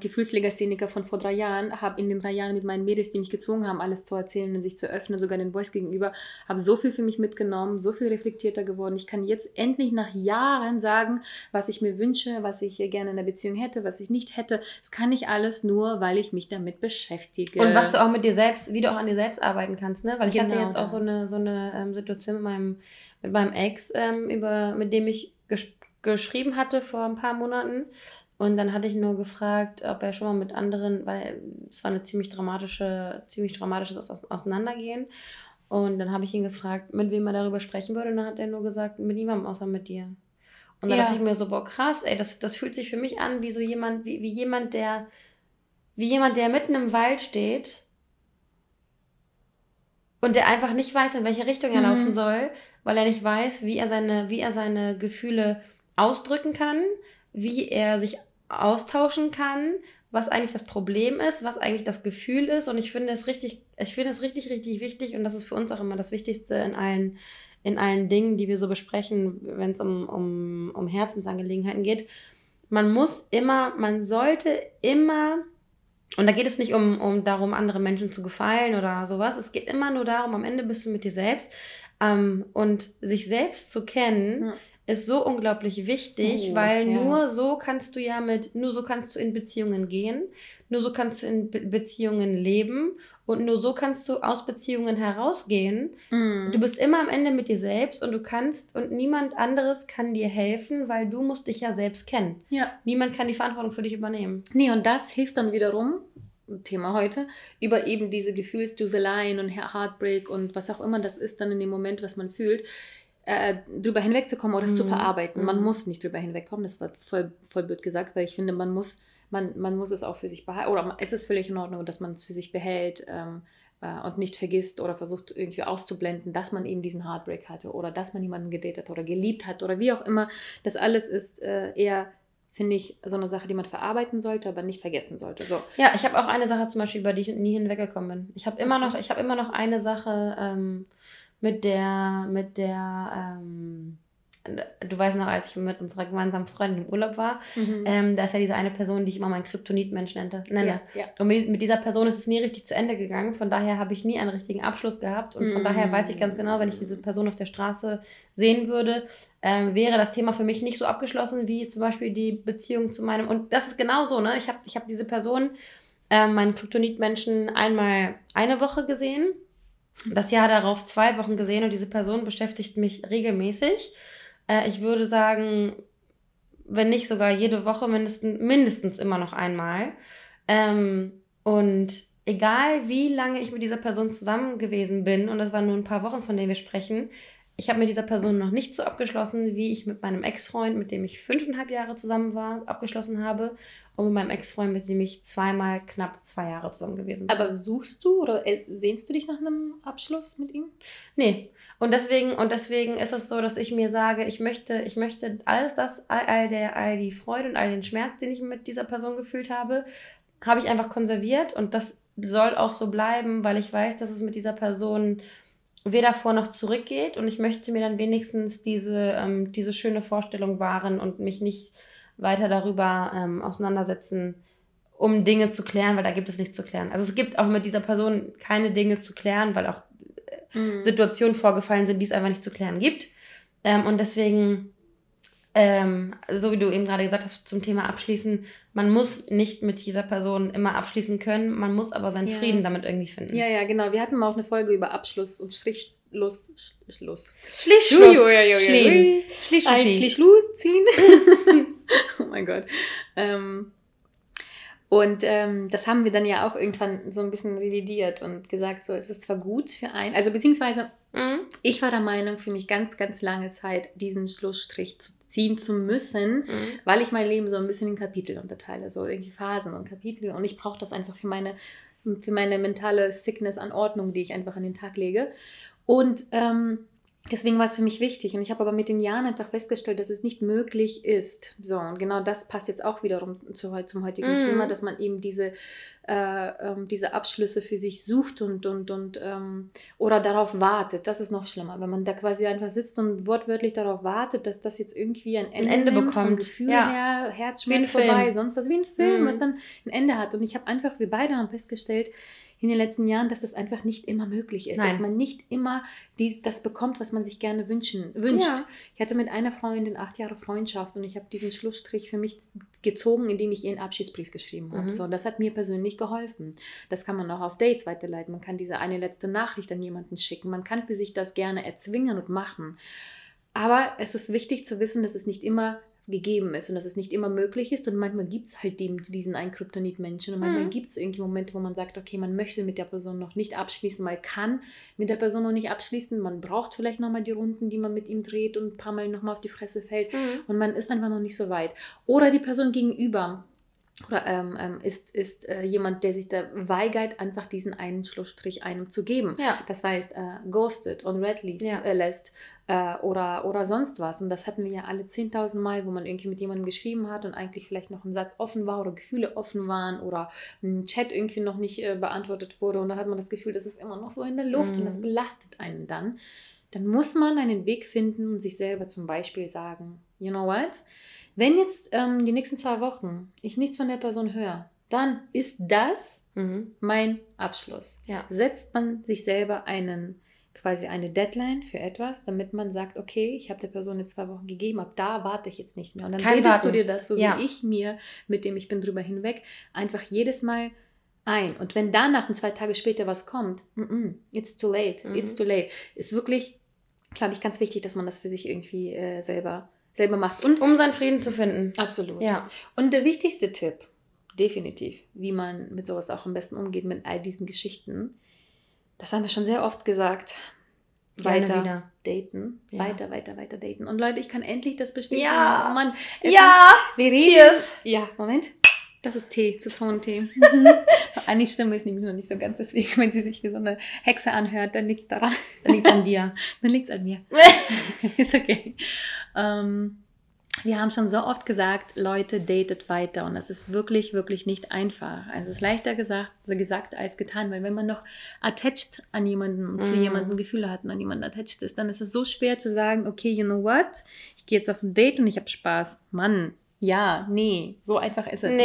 Gefühlslegastheniker von vor 3 Jahren, habe in den 3 Jahren mit meinen Mädels, die mich gezwungen haben, alles zu erzählen und sich zu öffnen, sogar den Boys gegenüber, habe so viel für mich mitgenommen, so viel reflektierter geworden. Ich kann jetzt endlich nach Jahren sagen, was ich mir wünsche, was ich gerne in der Beziehung hätte, was ich nicht hätte. Das kann ich alles nur, weil ich mich damit beschäftige. Und was du auch mit dir selbst, wie du auch an dir selbst arbeiten kannst, ne? Weil ich hatte jetzt auch so eine Situation mit meinem Ex, mit dem ich geschrieben hatte vor ein paar Monaten. Und dann hatte ich nur gefragt, ob er schon mal mit anderen, weil es war ein ziemlich dramatisches Auseinandergehen. Und dann habe ich ihn gefragt, mit wem er darüber sprechen würde. Und dann hat er nur gesagt, mit niemandem außer mit dir. Und dann dachte ich mir so, boah, krass, ey, das fühlt sich für mich an wie so jemand, wie jemand, der mitten im Wald steht und der einfach nicht weiß, in welche Richtung er laufen soll, weil er nicht weiß, wie er seine Gefühle ausdrücken kann, wie er sich austauschen kann, was eigentlich das Problem ist, was eigentlich das Gefühl ist. Und ich finde es richtig wichtig und das ist für uns auch immer das Wichtigste in allen Dingen, die wir so besprechen, wenn es um Herzensangelegenheiten geht. Man sollte immer, und da geht es nicht um darum, anderen Menschen zu gefallen oder sowas, es geht immer nur darum, am Ende bist du mit dir selbst und sich selbst zu kennen, ist so unglaublich wichtig, weil nur so kannst du in Beziehungen gehen, nur so kannst du in Beziehungen leben und nur so kannst du aus Beziehungen herausgehen. Mm. Du bist immer am Ende mit dir selbst und du kannst und niemand anderes kann dir helfen, weil du musst dich ja selbst kennen. Ja. Niemand kann die Verantwortung für dich übernehmen. Nee, und das hilft dann wiederum, Thema heute, über eben diese Gefühlsduseleien und Heartbreak und was auch immer das ist dann in dem Moment, was man fühlt, drüber hinwegzukommen oder es zu verarbeiten. Man muss nicht drüber hinwegkommen, das war voll blöd gesagt, weil ich finde, man muss es auch für sich behalten, oder es ist völlig in Ordnung, dass man es für sich behält und nicht vergisst oder versucht irgendwie auszublenden, dass man eben diesen Heartbreak hatte oder dass man jemanden gedatet hat oder geliebt hat oder wie auch immer. Das alles ist eher, finde ich, so eine Sache, die man verarbeiten sollte, aber nicht vergessen sollte. So. Ja, ich habe auch eine Sache zum Beispiel, über die ich nie hinweggekommen bin. Ich habe immer noch eine Sache, mit der du weißt noch, als ich mit unserer gemeinsamen Freundin im Urlaub war, da ist ja diese eine Person, die ich immer meinen Kryptonit-Mensch nenne. Ja. Und mit dieser Person ist es nie richtig zu Ende gegangen, von daher habe ich nie einen richtigen Abschluss gehabt und von daher weiß ich ganz genau, wenn ich diese Person auf der Straße sehen würde, wäre das Thema für mich nicht so abgeschlossen, wie zum Beispiel die Beziehung zu meinem, und das ist genau so, ne? Ich habe diese Person, meinen Kryptonit-Menschen, einmal eine Woche gesehen, das Jahr darauf 2 Wochen gesehen und diese Person beschäftigt mich regelmäßig. Ich würde sagen, wenn nicht sogar jede Woche, mindestens immer noch einmal. Und egal, wie lange ich mit dieser Person zusammen gewesen bin, und das waren nur ein paar Wochen, von denen wir sprechen, ich habe mit dieser Person noch nicht so abgeschlossen, wie ich mit meinem Ex-Freund, mit dem ich 5,5 Jahre zusammen war, abgeschlossen habe. Und mit meinem Ex-Freund, mit dem ich zweimal knapp 2 Jahre zusammen gewesen bin. Aber suchst du oder sehnst du dich nach einem Abschluss mit ihm? Nee. Und deswegen ist es so, dass ich mir sage, ich möchte all die Freude und all den Schmerz, den ich mit dieser Person gefühlt habe, habe ich einfach konserviert. Und das soll auch so bleiben, weil ich weiß, dass es mit dieser Person weder vor noch zurückgeht. Und ich möchte mir dann wenigstens diese schöne Vorstellung wahren und mich nicht weiter darüber auseinandersetzen, um Dinge zu klären, weil da gibt es nichts zu klären. Also es gibt auch mit dieser Person keine Dinge zu klären, weil auch Situationen vorgefallen sind, die es einfach nicht zu klären gibt. Und deswegen, so wie du eben gerade gesagt hast, zum Thema Abschließen, man muss nicht mit jeder Person immer abschließen können, man muss aber seinen Frieden damit irgendwie finden. Ja, genau. Wir hatten mal auch eine Folge über Abschluss und Schluss ziehen. Oh mein Gott. Und das haben wir dann ja auch irgendwann so ein bisschen revidiert und gesagt, so, es ist zwar gut für einen, also beziehungsweise ich war der Meinung, für mich ganz, ganz lange Zeit diesen Schlussstrich zu ziehen zu müssen, weil ich mein Leben so ein bisschen in Kapitel unterteile, so irgendwie Phasen und Kapitel, und ich brauche das einfach für meine mentale Sickness an Ordnung, die ich einfach an den Tag lege. Und deswegen war es für mich wichtig, und ich habe aber mit den Jahren einfach festgestellt, dass es nicht möglich ist. So, und genau das passt jetzt auch wiederum zum heutigen Thema, dass man eben diese Abschlüsse für sich sucht und oder darauf wartet. Das ist noch schlimmer, wenn man da quasi einfach sitzt und wortwörtlich darauf wartet, dass das jetzt irgendwie ein Ende bekommt. Vom Gefühl her, Herzschmerz vorbei, sonst das wie ein Film, was dann ein Ende hat. Und ich habe einfach, wir beide haben festgestellt, in den letzten Jahren, dass das einfach nicht immer möglich ist. Nein. Dass man nicht immer das bekommt, was man sich gerne wünscht. Ja. Ich hatte mit einer Freundin 8 Jahre Freundschaft, und ich habe diesen Schlussstrich für mich gezogen, indem ich ihr einen Abschiedsbrief geschrieben habe. So, und das hat mir persönlich geholfen. Das kann man auch auf Dates weiterleiten. Man kann diese eine letzte Nachricht an jemanden schicken. Man kann für sich das gerne erzwingen und machen. Aber es ist wichtig zu wissen, dass es nicht immer gegeben ist und dass es nicht immer möglich ist, und manchmal gibt es halt diesen einen Kryptonit-Menschen, und manchmal gibt es irgendwie Momente, wo man sagt, okay, man möchte mit der Person noch nicht abschließen, man kann mit der Person noch nicht abschließen, man braucht vielleicht nochmal die Runden, die man mit ihm dreht und ein paar Mal nochmal auf die Fresse fällt, und man ist einfach noch nicht so weit. Oder die Person gegenüber ist jemand, der sich da weigert, einfach diesen einen Schlussstrich einem zu geben. Ja. Das heißt, ghostet und red lässt oder sonst was. Und das hatten wir ja alle 10.000 Mal, wo man irgendwie mit jemandem geschrieben hat und eigentlich vielleicht noch ein Satz offen war oder Gefühle offen waren oder ein Chat irgendwie noch nicht beantwortet wurde. Und dann hat man das Gefühl, das ist immer noch so in der Luft, und das belastet einen dann. Dann muss man einen Weg finden und sich selber zum Beispiel sagen, you know what? Wenn jetzt die nächsten 2 Wochen ich nichts von der Person höre, dann ist das mein Abschluss. Ja. Setzt man sich selber quasi eine Deadline für etwas, damit man sagt, okay, ich habe der Person jetzt 2 Wochen gegeben, ab da warte ich jetzt nicht mehr. Und dann redest du dir das, so wie ich mir, mit dem ich bin drüber hinweg, einfach jedes Mal ein. Und wenn danach 2 Tage später was kommt, it's too late, it's too late. Ist wirklich, glaube ich, ganz wichtig, dass man das für sich irgendwie selber macht. Und um seinen Frieden zu finden. Absolut. Ja. Und der wichtigste Tipp, definitiv, wie man mit sowas auch am besten umgeht, mit all diesen Geschichten, das haben wir schon sehr oft gesagt, weiter daten. Und Leute, ich kann endlich das bestätigen. Ja. Oh Mann. Cheers. Ja, Moment. Das ist Tee, Zitronentee. Annis Stimme ist nämlich noch nicht so ganz, deswegen, wenn sie sich wie so eine Hexe anhört, dann liegt es daran. Dann liegt es an dir. Dann liegt es an mir. Ist okay. Wir haben schon so oft gesagt, Leute, datet weiter. Und das ist wirklich, wirklich nicht einfach. Also es ist leichter gesagt als getan, weil wenn man noch attached an jemanden, zu jemandem Gefühle hat und an jemanden attached ist, dann ist es so schwer zu sagen, okay, you know what, ich gehe jetzt auf ein Date und ich habe Spaß. Mann. Ja, nee, so einfach ist es nicht.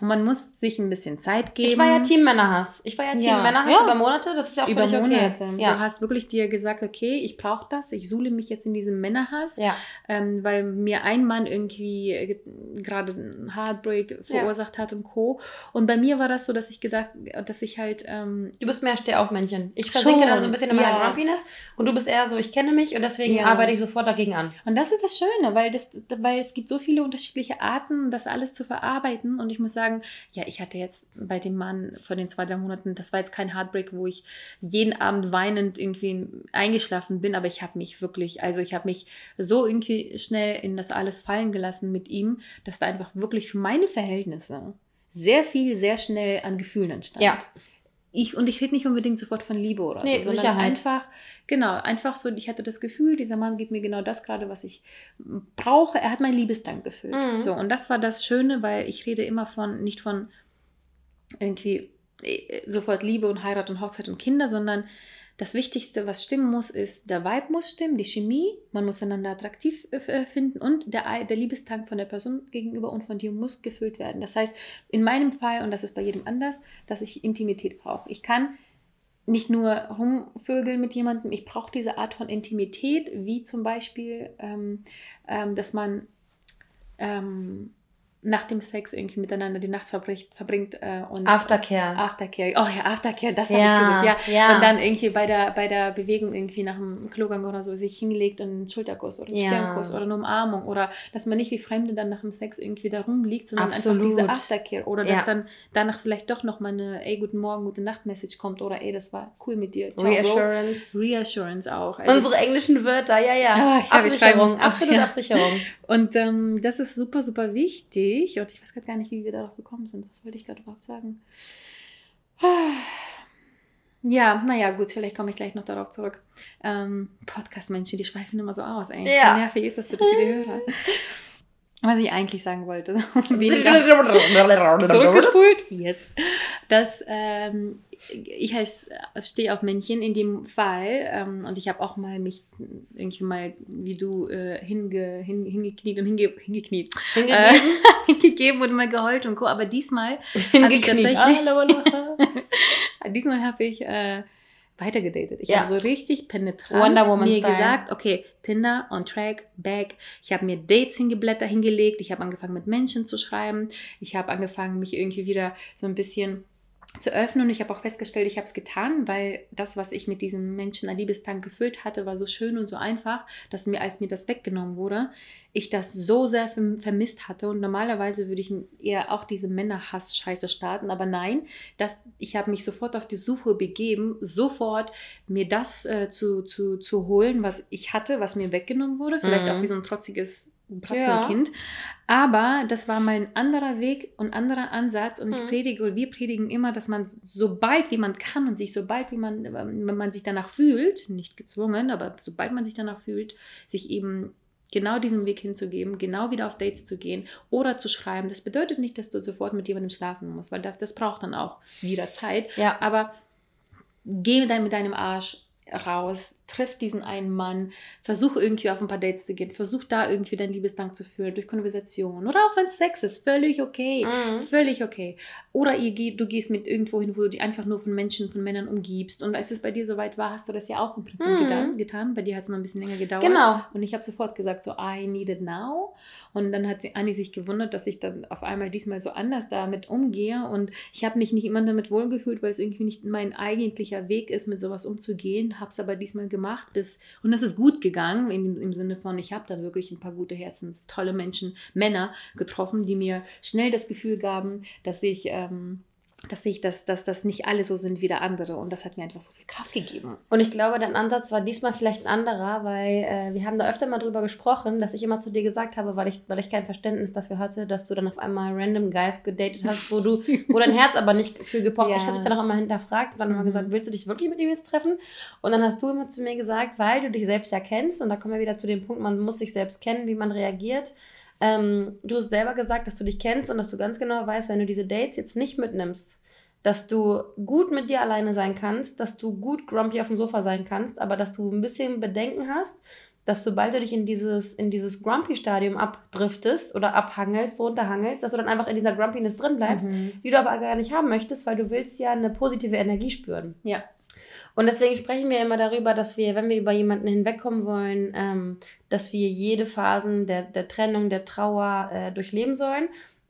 Und man muss sich ein bisschen Zeit geben. Ich war ja Team Männerhass über Monate, das ist ja auch völlig okay. Ja. Du hast wirklich dir gesagt, okay, ich brauche das, ich suhle mich jetzt in diesem Männerhass, weil mir ein Mann irgendwie gerade einen Heartbreak verursacht hat und Co. Und bei mir war das so, dass ich gedacht, dass ich halt... du bist mehr Stehaufmännchen. Ich versinke dann so ein bisschen in meiner Grumpiness, und du bist eher so, ich kenne mich, und deswegen arbeite ich sofort dagegen an. Und das ist das Schöne, weil es gibt so viele unterschiedliche Arten, das alles zu verarbeiten, und ich muss sagen, ja, ich hatte jetzt bei dem Mann vor den 2-3 Monaten, das war jetzt kein Heartbreak, wo ich jeden Abend weinend irgendwie eingeschlafen bin, aber ich habe mich so irgendwie schnell in das alles fallen gelassen mit ihm, dass da einfach wirklich für meine Verhältnisse sehr viel, sehr schnell an Gefühlen entstand. Ja. Ich rede nicht unbedingt sofort von Liebe oder so. Nee, sondern Sicherheit. Einfach so, ich hatte das Gefühl, dieser Mann gibt mir genau das gerade, was ich brauche. Er hat meinen Liebesdank gefüllt. Mhm. So, und das war das Schöne, weil ich rede immer nicht von irgendwie sofort Liebe und Heirat und Hochzeit und Kinder, sondern das Wichtigste, was stimmen muss, ist, der Vibe muss stimmen, die Chemie, man muss einander attraktiv finden und der Liebestank von der Person gegenüber und von dir muss gefüllt werden. Das heißt, in meinem Fall, und das ist bei jedem anders, dass ich Intimität brauche. Ich kann nicht nur rumvögeln mit jemandem, ich brauche diese Art von Intimität, wie zum Beispiel, dass man nach dem Sex irgendwie miteinander die Nacht verbringt und Aftercare. Oh ja, Aftercare, das habe ich gesagt. Ja. Und dann irgendwie bei der Bewegung irgendwie nach dem Klogang oder so sich hingelegt und einen Schulterkuss oder einen Stirnkuss oder eine Umarmung oder dass man nicht wie Fremde dann nach dem Sex irgendwie da rumliegt, sondern einfach diese Aftercare oder dass dann danach vielleicht doch nochmal eine guten Morgen, gute Nacht Message kommt oder das war cool mit dir. Ciao, Reassurance. Bro. Reassurance auch. Also, unsere englischen Wörter, Absicherung. Absolute Absicherung. Und das ist super, super wichtig. Und ich weiß gerade gar nicht, wie wir darauf gekommen sind. Was wollte ich gerade überhaupt sagen? Ja, naja, gut, vielleicht komme ich gleich noch darauf zurück. Podcast-Menschen, die schweifen immer so aus eigentlich. Ja. Wie nervig ist das bitte für die Hörer? Was ich eigentlich sagen wollte. Zurückgespult? Yes. Dass ich stehe auf Männchen in dem Fall und ich habe auch mal mich irgendwie mal wie du hingekniet und mal geheult und Co. Aber diesmal habe ich tatsächlich weiter gedatet. Ich habe so richtig penetrant Wonder Woman mir Style gesagt, okay, Tinder on track, back. Ich habe mir Dates hingelegt. Ich habe angefangen mit Menschen zu schreiben. Ich habe angefangen, mich irgendwie wieder so ein bisschen zu öffnen und ich habe auch festgestellt, ich habe es getan, weil das, was ich mit diesem Menschen an Liebestank gefüllt hatte, war so schön und so einfach, dass mir, als mir das weggenommen wurde, ich das so sehr vermisst hatte und normalerweise würde ich eher auch diese Männerhass-Scheiße starten, aber nein, ich habe mich sofort auf die Suche begeben, sofort mir das zu holen, was ich hatte, was mir weggenommen wurde, vielleicht auch wie so ein trotziges Bratzelkind. Ja. Aber das war mal ein anderer Weg und anderer Ansatz und wir predigen immer, dass man sobald wie man kann und sich sobald wie man, wenn man sich danach fühlt, nicht gezwungen, aber sobald man sich danach fühlt, sich eben genau diesen Weg hinzugeben, genau wieder auf Dates zu gehen oder zu schreiben. Das bedeutet nicht, dass du sofort mit jemandem schlafen musst, weil das braucht dann auch wieder Zeit. Ja. Aber geh mit deinem Arsch raus, triff diesen einen Mann, versuch irgendwie auf ein paar Dates zu gehen, versuch da irgendwie deinen Liebesdank zu füllen durch Konversation oder auch wenn es Sex ist, völlig okay, völlig okay. Oder du gehst mit irgendwo hin, wo du dich einfach nur von Männern umgibst und als es bei dir soweit war, hast du das ja auch im Prinzip getan, bei dir hat es noch ein bisschen länger gedauert. Genau. Und ich habe sofort gesagt so, I need it now und dann hat Anni sich gewundert, dass ich dann auf einmal diesmal so anders damit umgehe und ich habe mich nicht immer damit wohlgefühlt, weil es irgendwie nicht mein eigentlicher Weg ist, mit sowas umzugehen, habe es aber diesmal gemacht und das ist gut gegangen im Sinne von, ich habe da wirklich ein paar gute Herzens, tolle Menschen, Männer getroffen, die mir schnell das Gefühl gaben, dass das nicht alle so sind wie der andere und das hat mir einfach so viel Kraft gegeben. Und ich glaube, dein Ansatz war diesmal vielleicht ein anderer, weil wir haben da öfter mal drüber gesprochen, dass ich immer zu dir gesagt habe, weil ich kein Verständnis dafür hatte, dass du dann auf einmal random Guys gedatet hast, wo dein Herz aber nicht für gepocht. Ja. Ich hatte dich dann auch immer hinterfragt und dann immer gesagt, willst du dich wirklich mit ihm jetzt treffen? Und dann hast du immer zu mir gesagt, weil du dich selbst ja kennst und da kommen wir wieder zu dem Punkt, man muss sich selbst kennen, wie man reagiert. Du hast selber gesagt, dass du dich kennst und dass du ganz genau weißt, wenn du diese Dates jetzt nicht mitnimmst, dass du gut mit dir alleine sein kannst, dass du gut grumpy auf dem Sofa sein kannst, aber dass du ein bisschen Bedenken hast, dass sobald du dich in dieses Grumpy-Stadium abdriftest oder runterhangelst, dass du dann einfach in dieser Grumpiness drin bleibst, die du aber gar nicht haben möchtest, weil du willst ja eine positive Energie spüren. Ja. Und deswegen sprechen wir immer darüber, dass wir, wenn wir über jemanden hinwegkommen wollen, dass wir jede Phase der Trennung, der Trauer durchleben sollen,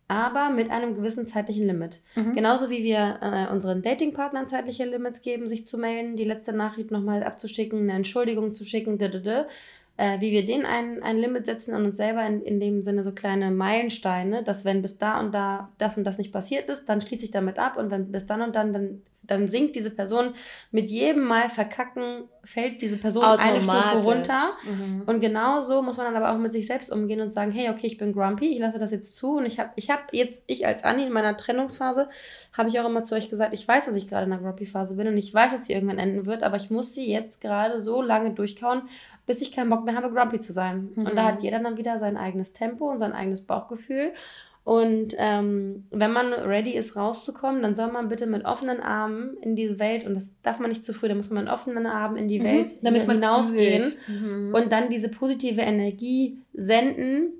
aber mit einem gewissen zeitlichen Limit. Mhm. Genauso wie wir unseren Datingpartnern zeitliche Limits geben, sich zu melden, die letzte Nachricht nochmal abzuschicken, eine Entschuldigung zu schicken, wie wir denen ein Limit setzen und uns selber in dem Sinne so kleine Meilensteine, dass wenn bis da und da das nicht passiert ist, dann schließe ich damit ab und wenn bis dann und dann dann sinkt diese Person, mit jedem Mal verkacken, fällt diese Person eine Stufe runter. Mhm. Und genauso muss man dann aber auch mit sich selbst umgehen und sagen, hey, okay, ich bin grumpy, ich lasse das jetzt zu. Und ich als Anni in meiner Trennungsphase, habe ich auch immer zu euch gesagt, ich weiß, dass ich gerade in einer grumpy Phase bin und ich weiß, dass sie irgendwann enden wird, aber ich muss sie jetzt gerade so lange durchkauen, bis ich keinen Bock mehr habe, grumpy zu sein. Mhm. Und da hat jeder dann wieder sein eigenes Tempo und sein eigenes Bauchgefühl. Und wenn man ready ist, rauszukommen, dann soll man bitte mit offenen Armen in diese Welt, und das darf man nicht zu früh, da muss man mit offenen Armen in die Welt damit hinausgehen und dann diese positive Energie senden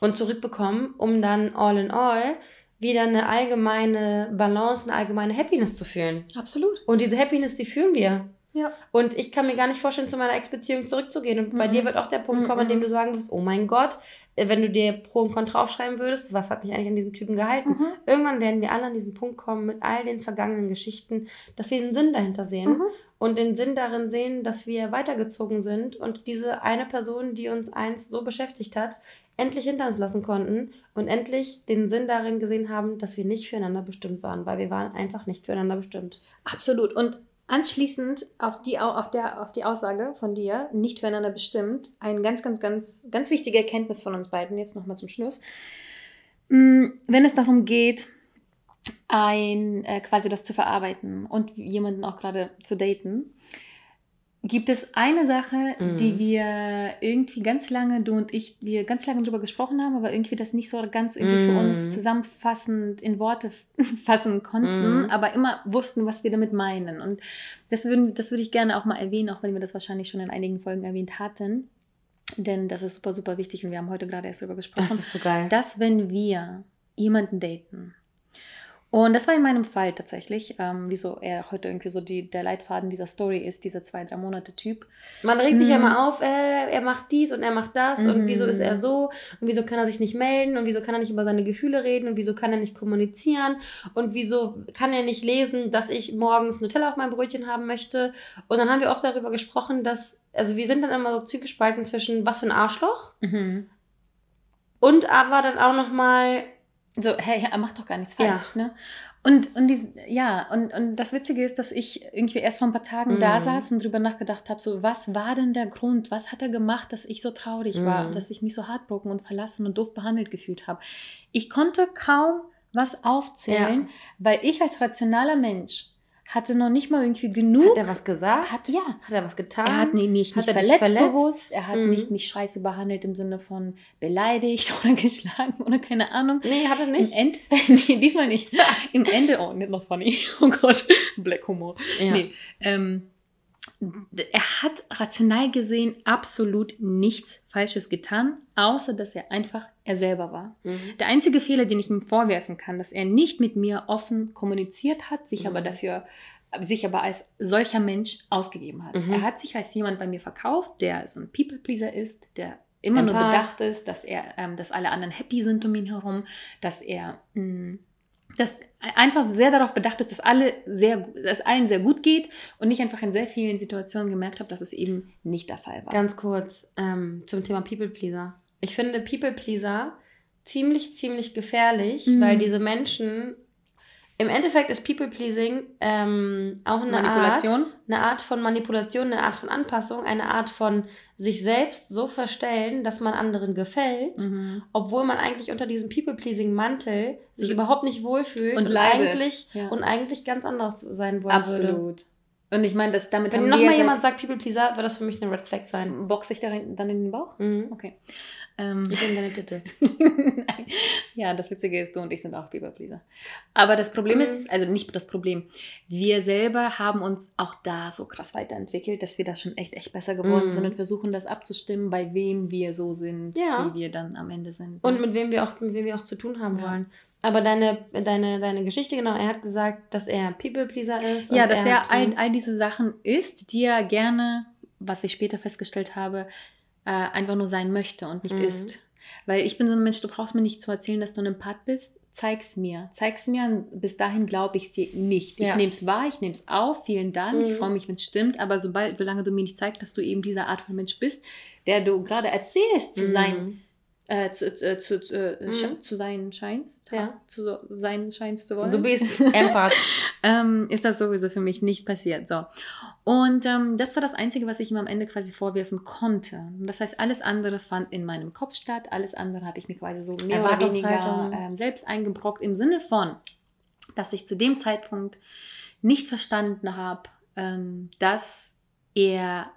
und zurückbekommen, um dann all in all wieder eine allgemeine Balance, eine allgemeine Happiness zu fühlen. Absolut. Und diese Happiness, die fühlen wir. Ja. Und ich kann mir gar nicht vorstellen, zu meiner Ex-Beziehung zurückzugehen. Und bei dir wird auch der Punkt kommen, an dem du sagen wirst, oh mein Gott, wenn du dir Pro und Contra aufschreiben würdest, was hat mich eigentlich an diesem Typen gehalten? Mhm. Irgendwann werden wir alle an diesen Punkt kommen mit all den vergangenen Geschichten, dass wir den Sinn dahinter sehen und den Sinn darin sehen, dass wir weitergezogen sind und diese eine Person, die uns einst so beschäftigt hat, endlich hinter uns lassen konnten und endlich den Sinn darin gesehen haben, dass wir nicht füreinander bestimmt waren, weil wir waren einfach nicht füreinander bestimmt. Absolut. Und anschließend auf die Aussage von dir, nicht füreinander bestimmt, eine ganz, ganz, ganz, ganz wichtige Erkenntnis von uns beiden, jetzt nochmal zum Schluss. Wenn es darum geht, quasi das zu verarbeiten und jemanden auch gerade zu daten, gibt es eine Sache, die wir irgendwie ganz lange, du und ich, wir ganz lange drüber gesprochen haben, aber irgendwie das nicht so ganz irgendwie für uns zusammenfassend in Worte fassen konnten, aber immer wussten, was wir damit meinen. Und das würde ich gerne auch mal erwähnen, auch wenn wir das wahrscheinlich schon in einigen Folgen erwähnt hatten, denn das ist super, super wichtig und wir haben heute gerade erst drüber gesprochen. Das ist so geil. Dass wenn wir jemanden daten, und das war in meinem Fall tatsächlich, wieso er heute irgendwie so der Leitfaden dieser Story ist, dieser 2-3-Monate-Typ. Man regt sich ja mal auf, er macht dies und er macht das und wieso ist er so und wieso kann er sich nicht melden und wieso kann er nicht über seine Gefühle reden und wieso kann er nicht kommunizieren und wieso kann er nicht lesen, dass ich morgens Nutella auf meinem Brötchen haben möchte. Und dann haben wir oft darüber gesprochen, also wir sind dann immer so zwiegespalten zwischen was für ein Arschloch und aber dann auch nochmal so, hey, er macht doch gar nichts falsch, ne? Und das Witzige ist, dass ich irgendwie erst vor ein paar Tagen da saß und drüber nachgedacht habe, so, was war denn der Grund? Was hat er gemacht, dass ich so traurig war, dass ich mich so heartbroken und verlassen und doof behandelt gefühlt habe? Ich konnte kaum was aufzählen, weil ich als rationaler Mensch hatte noch nicht mal irgendwie genug. Hat er was gesagt? Hat er was getan? Er hat mich nicht verletzt bewusst. Er hat nicht mich scheiße behandelt im Sinne von beleidigt oder geschlagen oder keine Ahnung. Nee, hat er nicht. Nee, diesmal nicht. Im Ende, oh, nicht noch funny. Oh Gott, Black Humor. Ja. Nee, er hat rational gesehen absolut nichts Falsches getan, außer dass er einfach er selber war. Der einzige Fehler, den ich ihm vorwerfen kann, dass er nicht mit mir offen kommuniziert hat, sich aber als solcher Mensch ausgegeben hat. Er hat sich als jemand bei mir verkauft, der so ein People-Pleaser ist, der immer nur bedacht ist, dass er, dass alle anderen happy sind um ihn herum, dass er dass einfach sehr darauf bedacht ist, dass allen sehr gut geht und ich einfach in sehr vielen Situationen gemerkt habe, dass es eben nicht der Fall war. Ganz kurz zum Thema People-Pleaser. Ich finde People-Pleaser ziemlich, ziemlich gefährlich, weil diese Menschen, im Endeffekt ist People-Pleasing auch eine Art von Manipulation, eine Art von Anpassung, eine Art von sich selbst so verstellen, dass man anderen gefällt, obwohl man eigentlich unter diesem People-Pleasing-Mantel sich überhaupt nicht wohlfühlt und eigentlich ganz anders sein wollen würde. Absolut. Und ich meine, wenn nochmal jemand sagt People-Pleaser, wird das für mich eine Red Flag sein. Boxe ich dann in den Bauch? Okay. Ich bin deine Titte. Ja, das Witzige ist, du und ich sind auch People-Pleaser. Aber das Problem ist, also nicht das Problem, wir selber haben uns auch da so krass weiterentwickelt, dass wir da schon echt, echt besser geworden sind und versuchen, das abzustimmen, bei wem wir so sind, wie wir dann am Ende sind. Und mit wem wir auch zu tun haben wollen. Aber deine Geschichte, genau, er hat gesagt, dass er People-Pleaser ist. Ja, dass er all diese Sachen ist, die er gerne, was ich später festgestellt habe, einfach nur sein möchte und nicht ist. Weil ich bin so ein Mensch, du brauchst mir nicht zu erzählen, dass du ein Empath bist. Zeig's mir, bis dahin glaube ich es dir nicht. Ich nehme es wahr, ich nehme es auf, vielen Dank, ich freue mich, wenn es stimmt, aber solange du mir nicht zeigst, dass du eben diese Art von Mensch bist, der du gerade erzählst zu sein, zu sein scheinst. Ja. Zu sein scheinst zu wollen. Du bist Empath. Ist das sowieso für mich nicht passiert. So. Und das war das Einzige, was ich ihm am Ende quasi vorwerfen konnte. Das heißt, alles andere fand in meinem Kopf statt. Alles andere habe ich mir quasi so mehr oder weniger selbst eingebrockt. Im Sinne von, dass ich zu dem Zeitpunkt nicht verstanden habe, dass er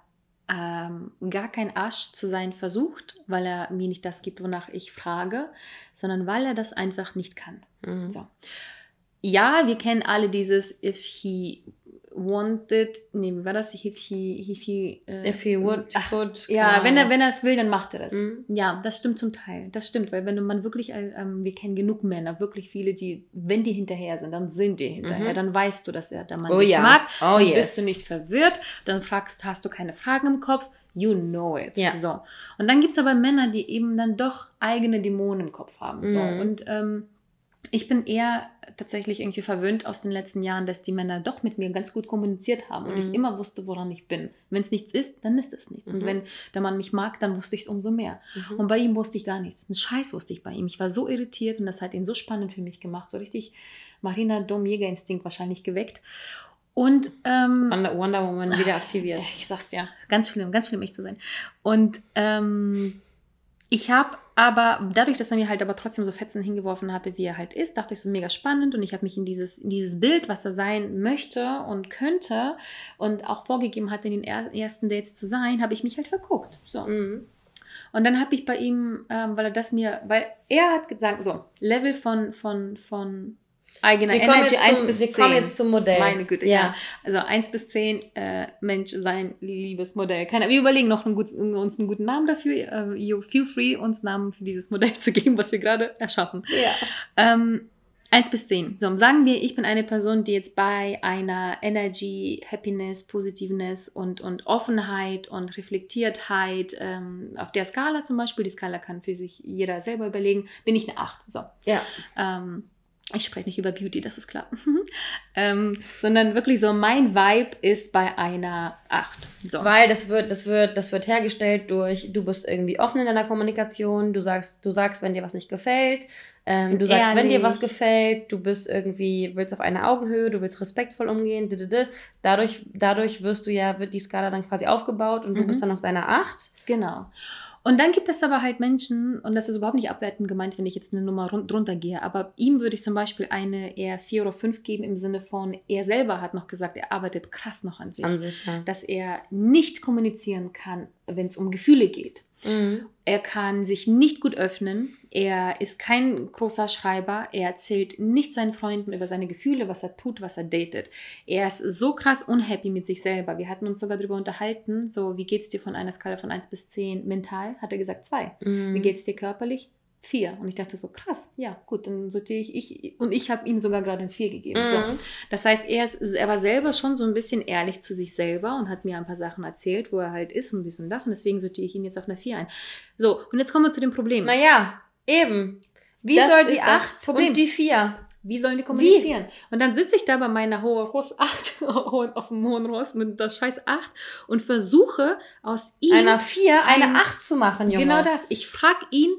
gar kein Arsch zu sein versucht, weil er mir nicht das gibt, wonach ich frage, sondern weil er das einfach nicht kann. Mhm. So. Ja, wir kennen alle dieses if he would. Ja, wenn er es will, dann macht er das. Mhm. Ja, das stimmt zum Teil. Das stimmt, weil wenn man wirklich, wir kennen genug Männer, wirklich viele, die, wenn die hinterher sind, dann sind die hinterher. Mhm. Dann weißt du, dass er der Mann nicht mag. Oh, dann bist du nicht verwirrt. Dann hast du keine Fragen im Kopf. You know it. Ja. So. Und dann gibt es aber Männer, die eben dann doch eigene Dämonen im Kopf haben. Mhm. So. Und ich bin eher tatsächlich irgendwie verwöhnt aus den letzten Jahren, dass die Männer doch mit mir ganz gut kommuniziert haben und ich immer wusste, woran ich bin. Wenn es nichts ist, dann ist es nichts. Mhm. Und wenn der Mann mich mag, dann wusste ich es umso mehr. Mhm. Und bei ihm wusste ich gar nichts. Einen Scheiß wusste ich bei ihm. Ich war so irritiert und das hat ihn so spannend für mich gemacht. So richtig Marina Dom-Jäger-Instinkt wahrscheinlich geweckt. Und Wonder Woman wieder aktiviert. Ich sag's ja. Ganz schlimm echt zu sein. Und ich habe aber, dadurch, dass er mir halt aber trotzdem so Fetzen hingeworfen hatte, wie er halt ist, dachte ich so mega spannend und ich habe mich in dieses Bild, was er sein möchte und könnte und auch vorgegeben hat, in den ersten Dates zu sein, habe ich mich halt verguckt. So. Mhm. Und dann habe ich bei ihm, weil er hat gesagt, so, Level von eigener Energy 1 bis 10. Wir kommen jetzt zum Modell. Meine Güte, ja. Also 1 bis 10, Mensch, sein liebes Modell. Wir überlegen noch uns einen guten Namen dafür. Feel free, uns Namen für dieses Modell zu geben, was wir gerade erschaffen. Ja. 1 bis 10. So, sagen wir, ich bin eine Person, die jetzt bei einer Energy, Happiness, Positiveness und Offenheit und Reflektiertheit auf der Skala zum Beispiel, die Skala kann für sich jeder selber überlegen, bin ich eine 8. So. Ja. Ich spreche nicht über Beauty, das ist klar. Sondern wirklich so, mein Vibe ist bei einer 8. So. Weil das wird hergestellt durch, du bist irgendwie offen in deiner Kommunikation, du sagst, wenn dir was nicht gefällt, du sagst, ehrlich, wenn dir was gefällt, du bist irgendwie, willst auf einer Augenhöhe, du willst respektvoll umgehen, dadurch wird die Skala dann quasi aufgebaut und du bist dann auf deiner 8. Genau. Und dann gibt es aber halt Menschen, und das ist überhaupt nicht abwertend gemeint, wenn ich jetzt eine Nummer drunter gehe, aber ihm würde ich zum Beispiel eine eher 4 oder 5 geben, im Sinne von, er selber hat noch gesagt, er arbeitet krass noch an sich. An sich, ja. Dass er nicht kommunizieren kann, wenn es um Gefühle geht. Mhm. Er kann sich nicht gut öffnen, er ist kein großer Schreiber, er erzählt nicht seinen Freunden über seine Gefühle, was er tut, was er datet. Er ist so krass unhappy mit sich selber. Wir hatten uns sogar darüber unterhalten, so, wie geht's dir von einer Skala von 1 bis 10 mental? Hat er gesagt 2. Mhm. Wie geht's dir körperlich? 4. Und ich dachte so, krass, ja, gut, dann sortiere ich. Und ich habe ihm sogar gerade ein 4 gegeben. Mhm. So. Das heißt, er war selber schon so ein bisschen ehrlich zu sich selber und hat mir ein paar Sachen erzählt, wo er halt ist und dies und das. Und deswegen sortiere ich ihn jetzt auf eine 4 ein. So, und jetzt kommen wir zu dem Problem. Naja, eben. Wie das soll die 8 und die 4? Wie sollen die kommunizieren? Wie? Und dann sitze ich da bei meiner hohen Ross 8, auf dem hohen Ross mit der scheiß 8 und versuche aus ihm... Einer 4 eine 8 zu machen, Junge. Genau das. Ich frage ihn,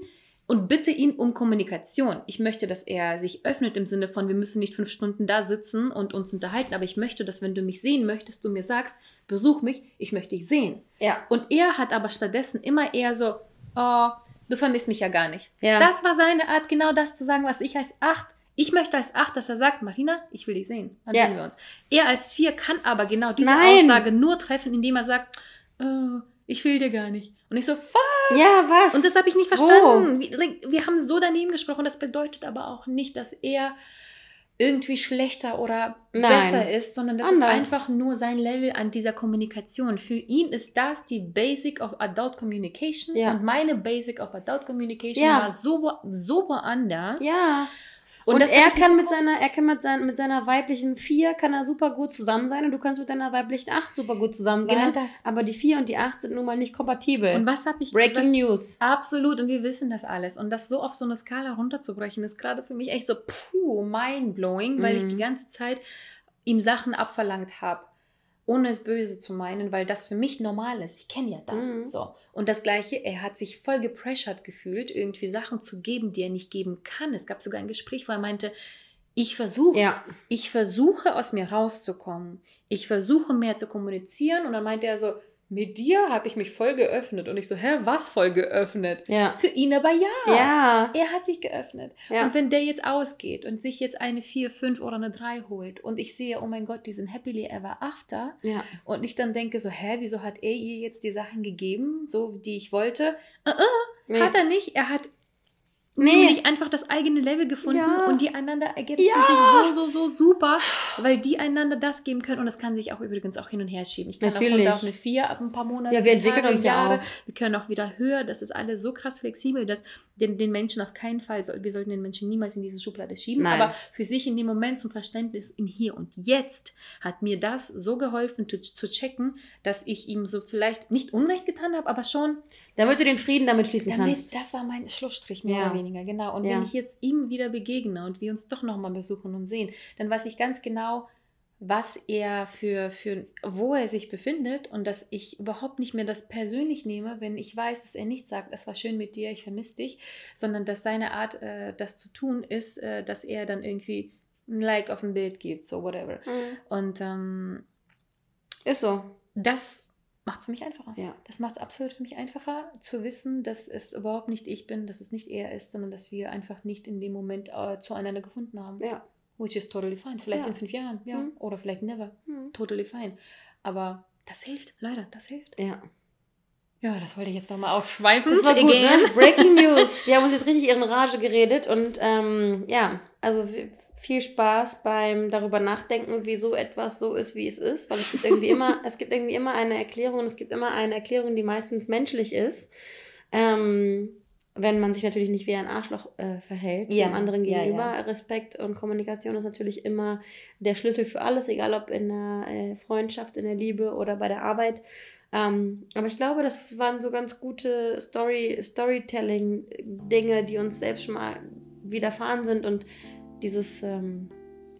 und bitte ihn um Kommunikation. Ich möchte, dass er sich öffnet im Sinne von, wir müssen nicht 5 Stunden da sitzen und uns unterhalten, aber ich möchte, dass, wenn du mich sehen möchtest, du mir sagst, besuch mich, ich möchte dich sehen. Ja. Und er hat aber stattdessen immer eher so, oh, du vermisst mich ja gar nicht. Ja. Das war seine Art, genau das zu sagen, was ich als 8, ich möchte als 8, dass er sagt, Marina, ich will dich sehen. Dann sehen wir uns. Er als 4 kann aber genau diese Aussage nur treffen, indem er sagt, oh, ich will dir gar nicht. Und ich so, fuck. Ja, was? Und das habe ich nicht verstanden. Wir haben so daneben gesprochen. Das bedeutet aber auch nicht, dass er irgendwie schlechter oder besser ist, sondern das ist einfach nur sein Level an dieser Kommunikation. Für ihn ist das die Basic of Adult Communication. Ja. Und meine Basic of Adult Communication war so woanders. Ja. Und er kann mit seiner weiblichen 4 kann er super gut zusammen sein und du kannst mit deiner weiblichen 8 super gut zusammen sein. Genau das. Aber die 4 und die 8 sind nun mal nicht kompatibel. Und was habe ich... Breaking News. Absolut. Und wir wissen das alles. Und das so auf so eine Skala runterzubrechen, ist gerade für mich echt so mindblowing, weil ich die ganze Zeit ihm Sachen abverlangt habe. ohne es böse zu meinen, weil das für mich normal ist. Ich kenne ja das. Mhm. So. Und das Gleiche, er hat sich voll gepressured gefühlt, irgendwie Sachen zu geben, die er nicht geben kann. Es gab sogar ein Gespräch, wo er meinte, ich versuche es. Ja. Ich versuche, aus mir rauszukommen. Ich versuche, mehr zu kommunizieren. Und dann meinte er so, mit dir habe ich mich voll geöffnet. Und ich so, was voll geöffnet? Ja. Für ihn aber ja. Er hat sich geöffnet. Ja. Und wenn der jetzt ausgeht und sich jetzt eine 4, 5 oder eine 3 holt und ich sehe, oh mein Gott, diesen Happily Ever After und ich dann denke so, wieso hat er ihr jetzt die Sachen gegeben, so die ich wollte? Nee. Hat er nicht. Er hat nämlich einfach das eigene Level gefunden und die einander ergänzen sich so super, weil die einander das geben können und das kann sich auch übrigens auch hin und her schieben. Ich kann auch auf eine 4 ab ein paar Monaten. Ja, wir entwickeln uns ja auch. Wir können auch wieder höher. Das ist alles so krass flexibel, dass den Menschen auf keinen Fall, wir sollten den Menschen niemals in diese Schublade schieben, aber für sich in dem Moment zum Verständnis in hier und jetzt hat mir das so geholfen zu checken, dass ich ihm so vielleicht nicht Unrecht getan habe, aber schon. Damit du den Frieden damit schließen kannst. Das war mein Schlussstrich, mehr oder weniger. Genau, und wenn ich jetzt ihm wieder begegne und wir uns doch nochmal besuchen und sehen, dann weiß ich ganz genau, was er wo er sich befindet und dass ich überhaupt nicht mehr das persönlich nehme, wenn ich weiß, dass er nicht sagt, es war schön mit dir, ich vermisse dich, sondern dass seine Art, das zu tun ist, dass er dann irgendwie ein Like auf ein Bild gibt, so whatever. Mhm. Und ist so. Das macht es für mich einfacher. Ja. Das macht es absolut für mich einfacher, zu wissen, dass es überhaupt nicht ich bin, dass es nicht er ist, sondern dass wir einfach nicht in dem Moment zueinander gefunden haben. Ja. Which is totally fine. Vielleicht in 5 Jahren, oder vielleicht never. Mhm. Totally fine. Aber das hilft, Leute, das hilft. Ja. Ja, das wollte ich jetzt nochmal aufschweifen. Das war gut, ne? Breaking News. Wir haben uns jetzt richtig in Rage geredet und also viel Spaß beim darüber nachdenken, wieso etwas so ist, wie es ist, weil es gibt irgendwie immer eine Erklärung und es gibt immer eine Erklärung, die meistens menschlich ist, wenn man sich natürlich nicht wie ein Arschloch verhält, dem anderen gegenüber. Ja, ja. Respekt und Kommunikation ist natürlich immer der Schlüssel für alles, egal ob in der Freundschaft, in der Liebe oder bei der Arbeit. Aber ich glaube, das waren so ganz gute Storytelling-Dinge, die uns selbst schon mal widerfahren sind und dieses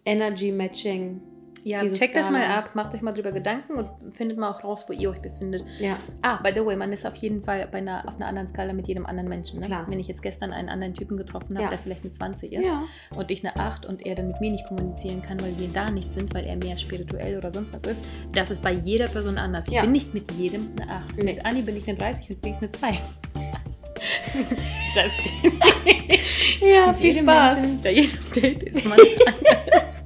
Energy-Matching. Ja, checkt das mal ab, macht euch mal drüber Gedanken und findet mal auch raus, wo ihr euch befindet. Ja. By the way, man ist auf jeden Fall auf einer anderen Skala mit jedem anderen Menschen. Ne? Klar. Wenn ich jetzt gestern einen anderen Typen getroffen habe, der vielleicht eine 20 ist und ich eine 8 und er dann mit mir nicht kommunizieren kann, weil wir da nicht sind, weil er mehr spirituell oder sonst was ist, das ist bei jeder Person anders. Ich bin nicht mit jedem eine 8. Nee. Mit Anni bin ich eine 30 und sie ist eine 2. Just kidding. Ja, viel Spaß. Bei jedem Date ist man anders.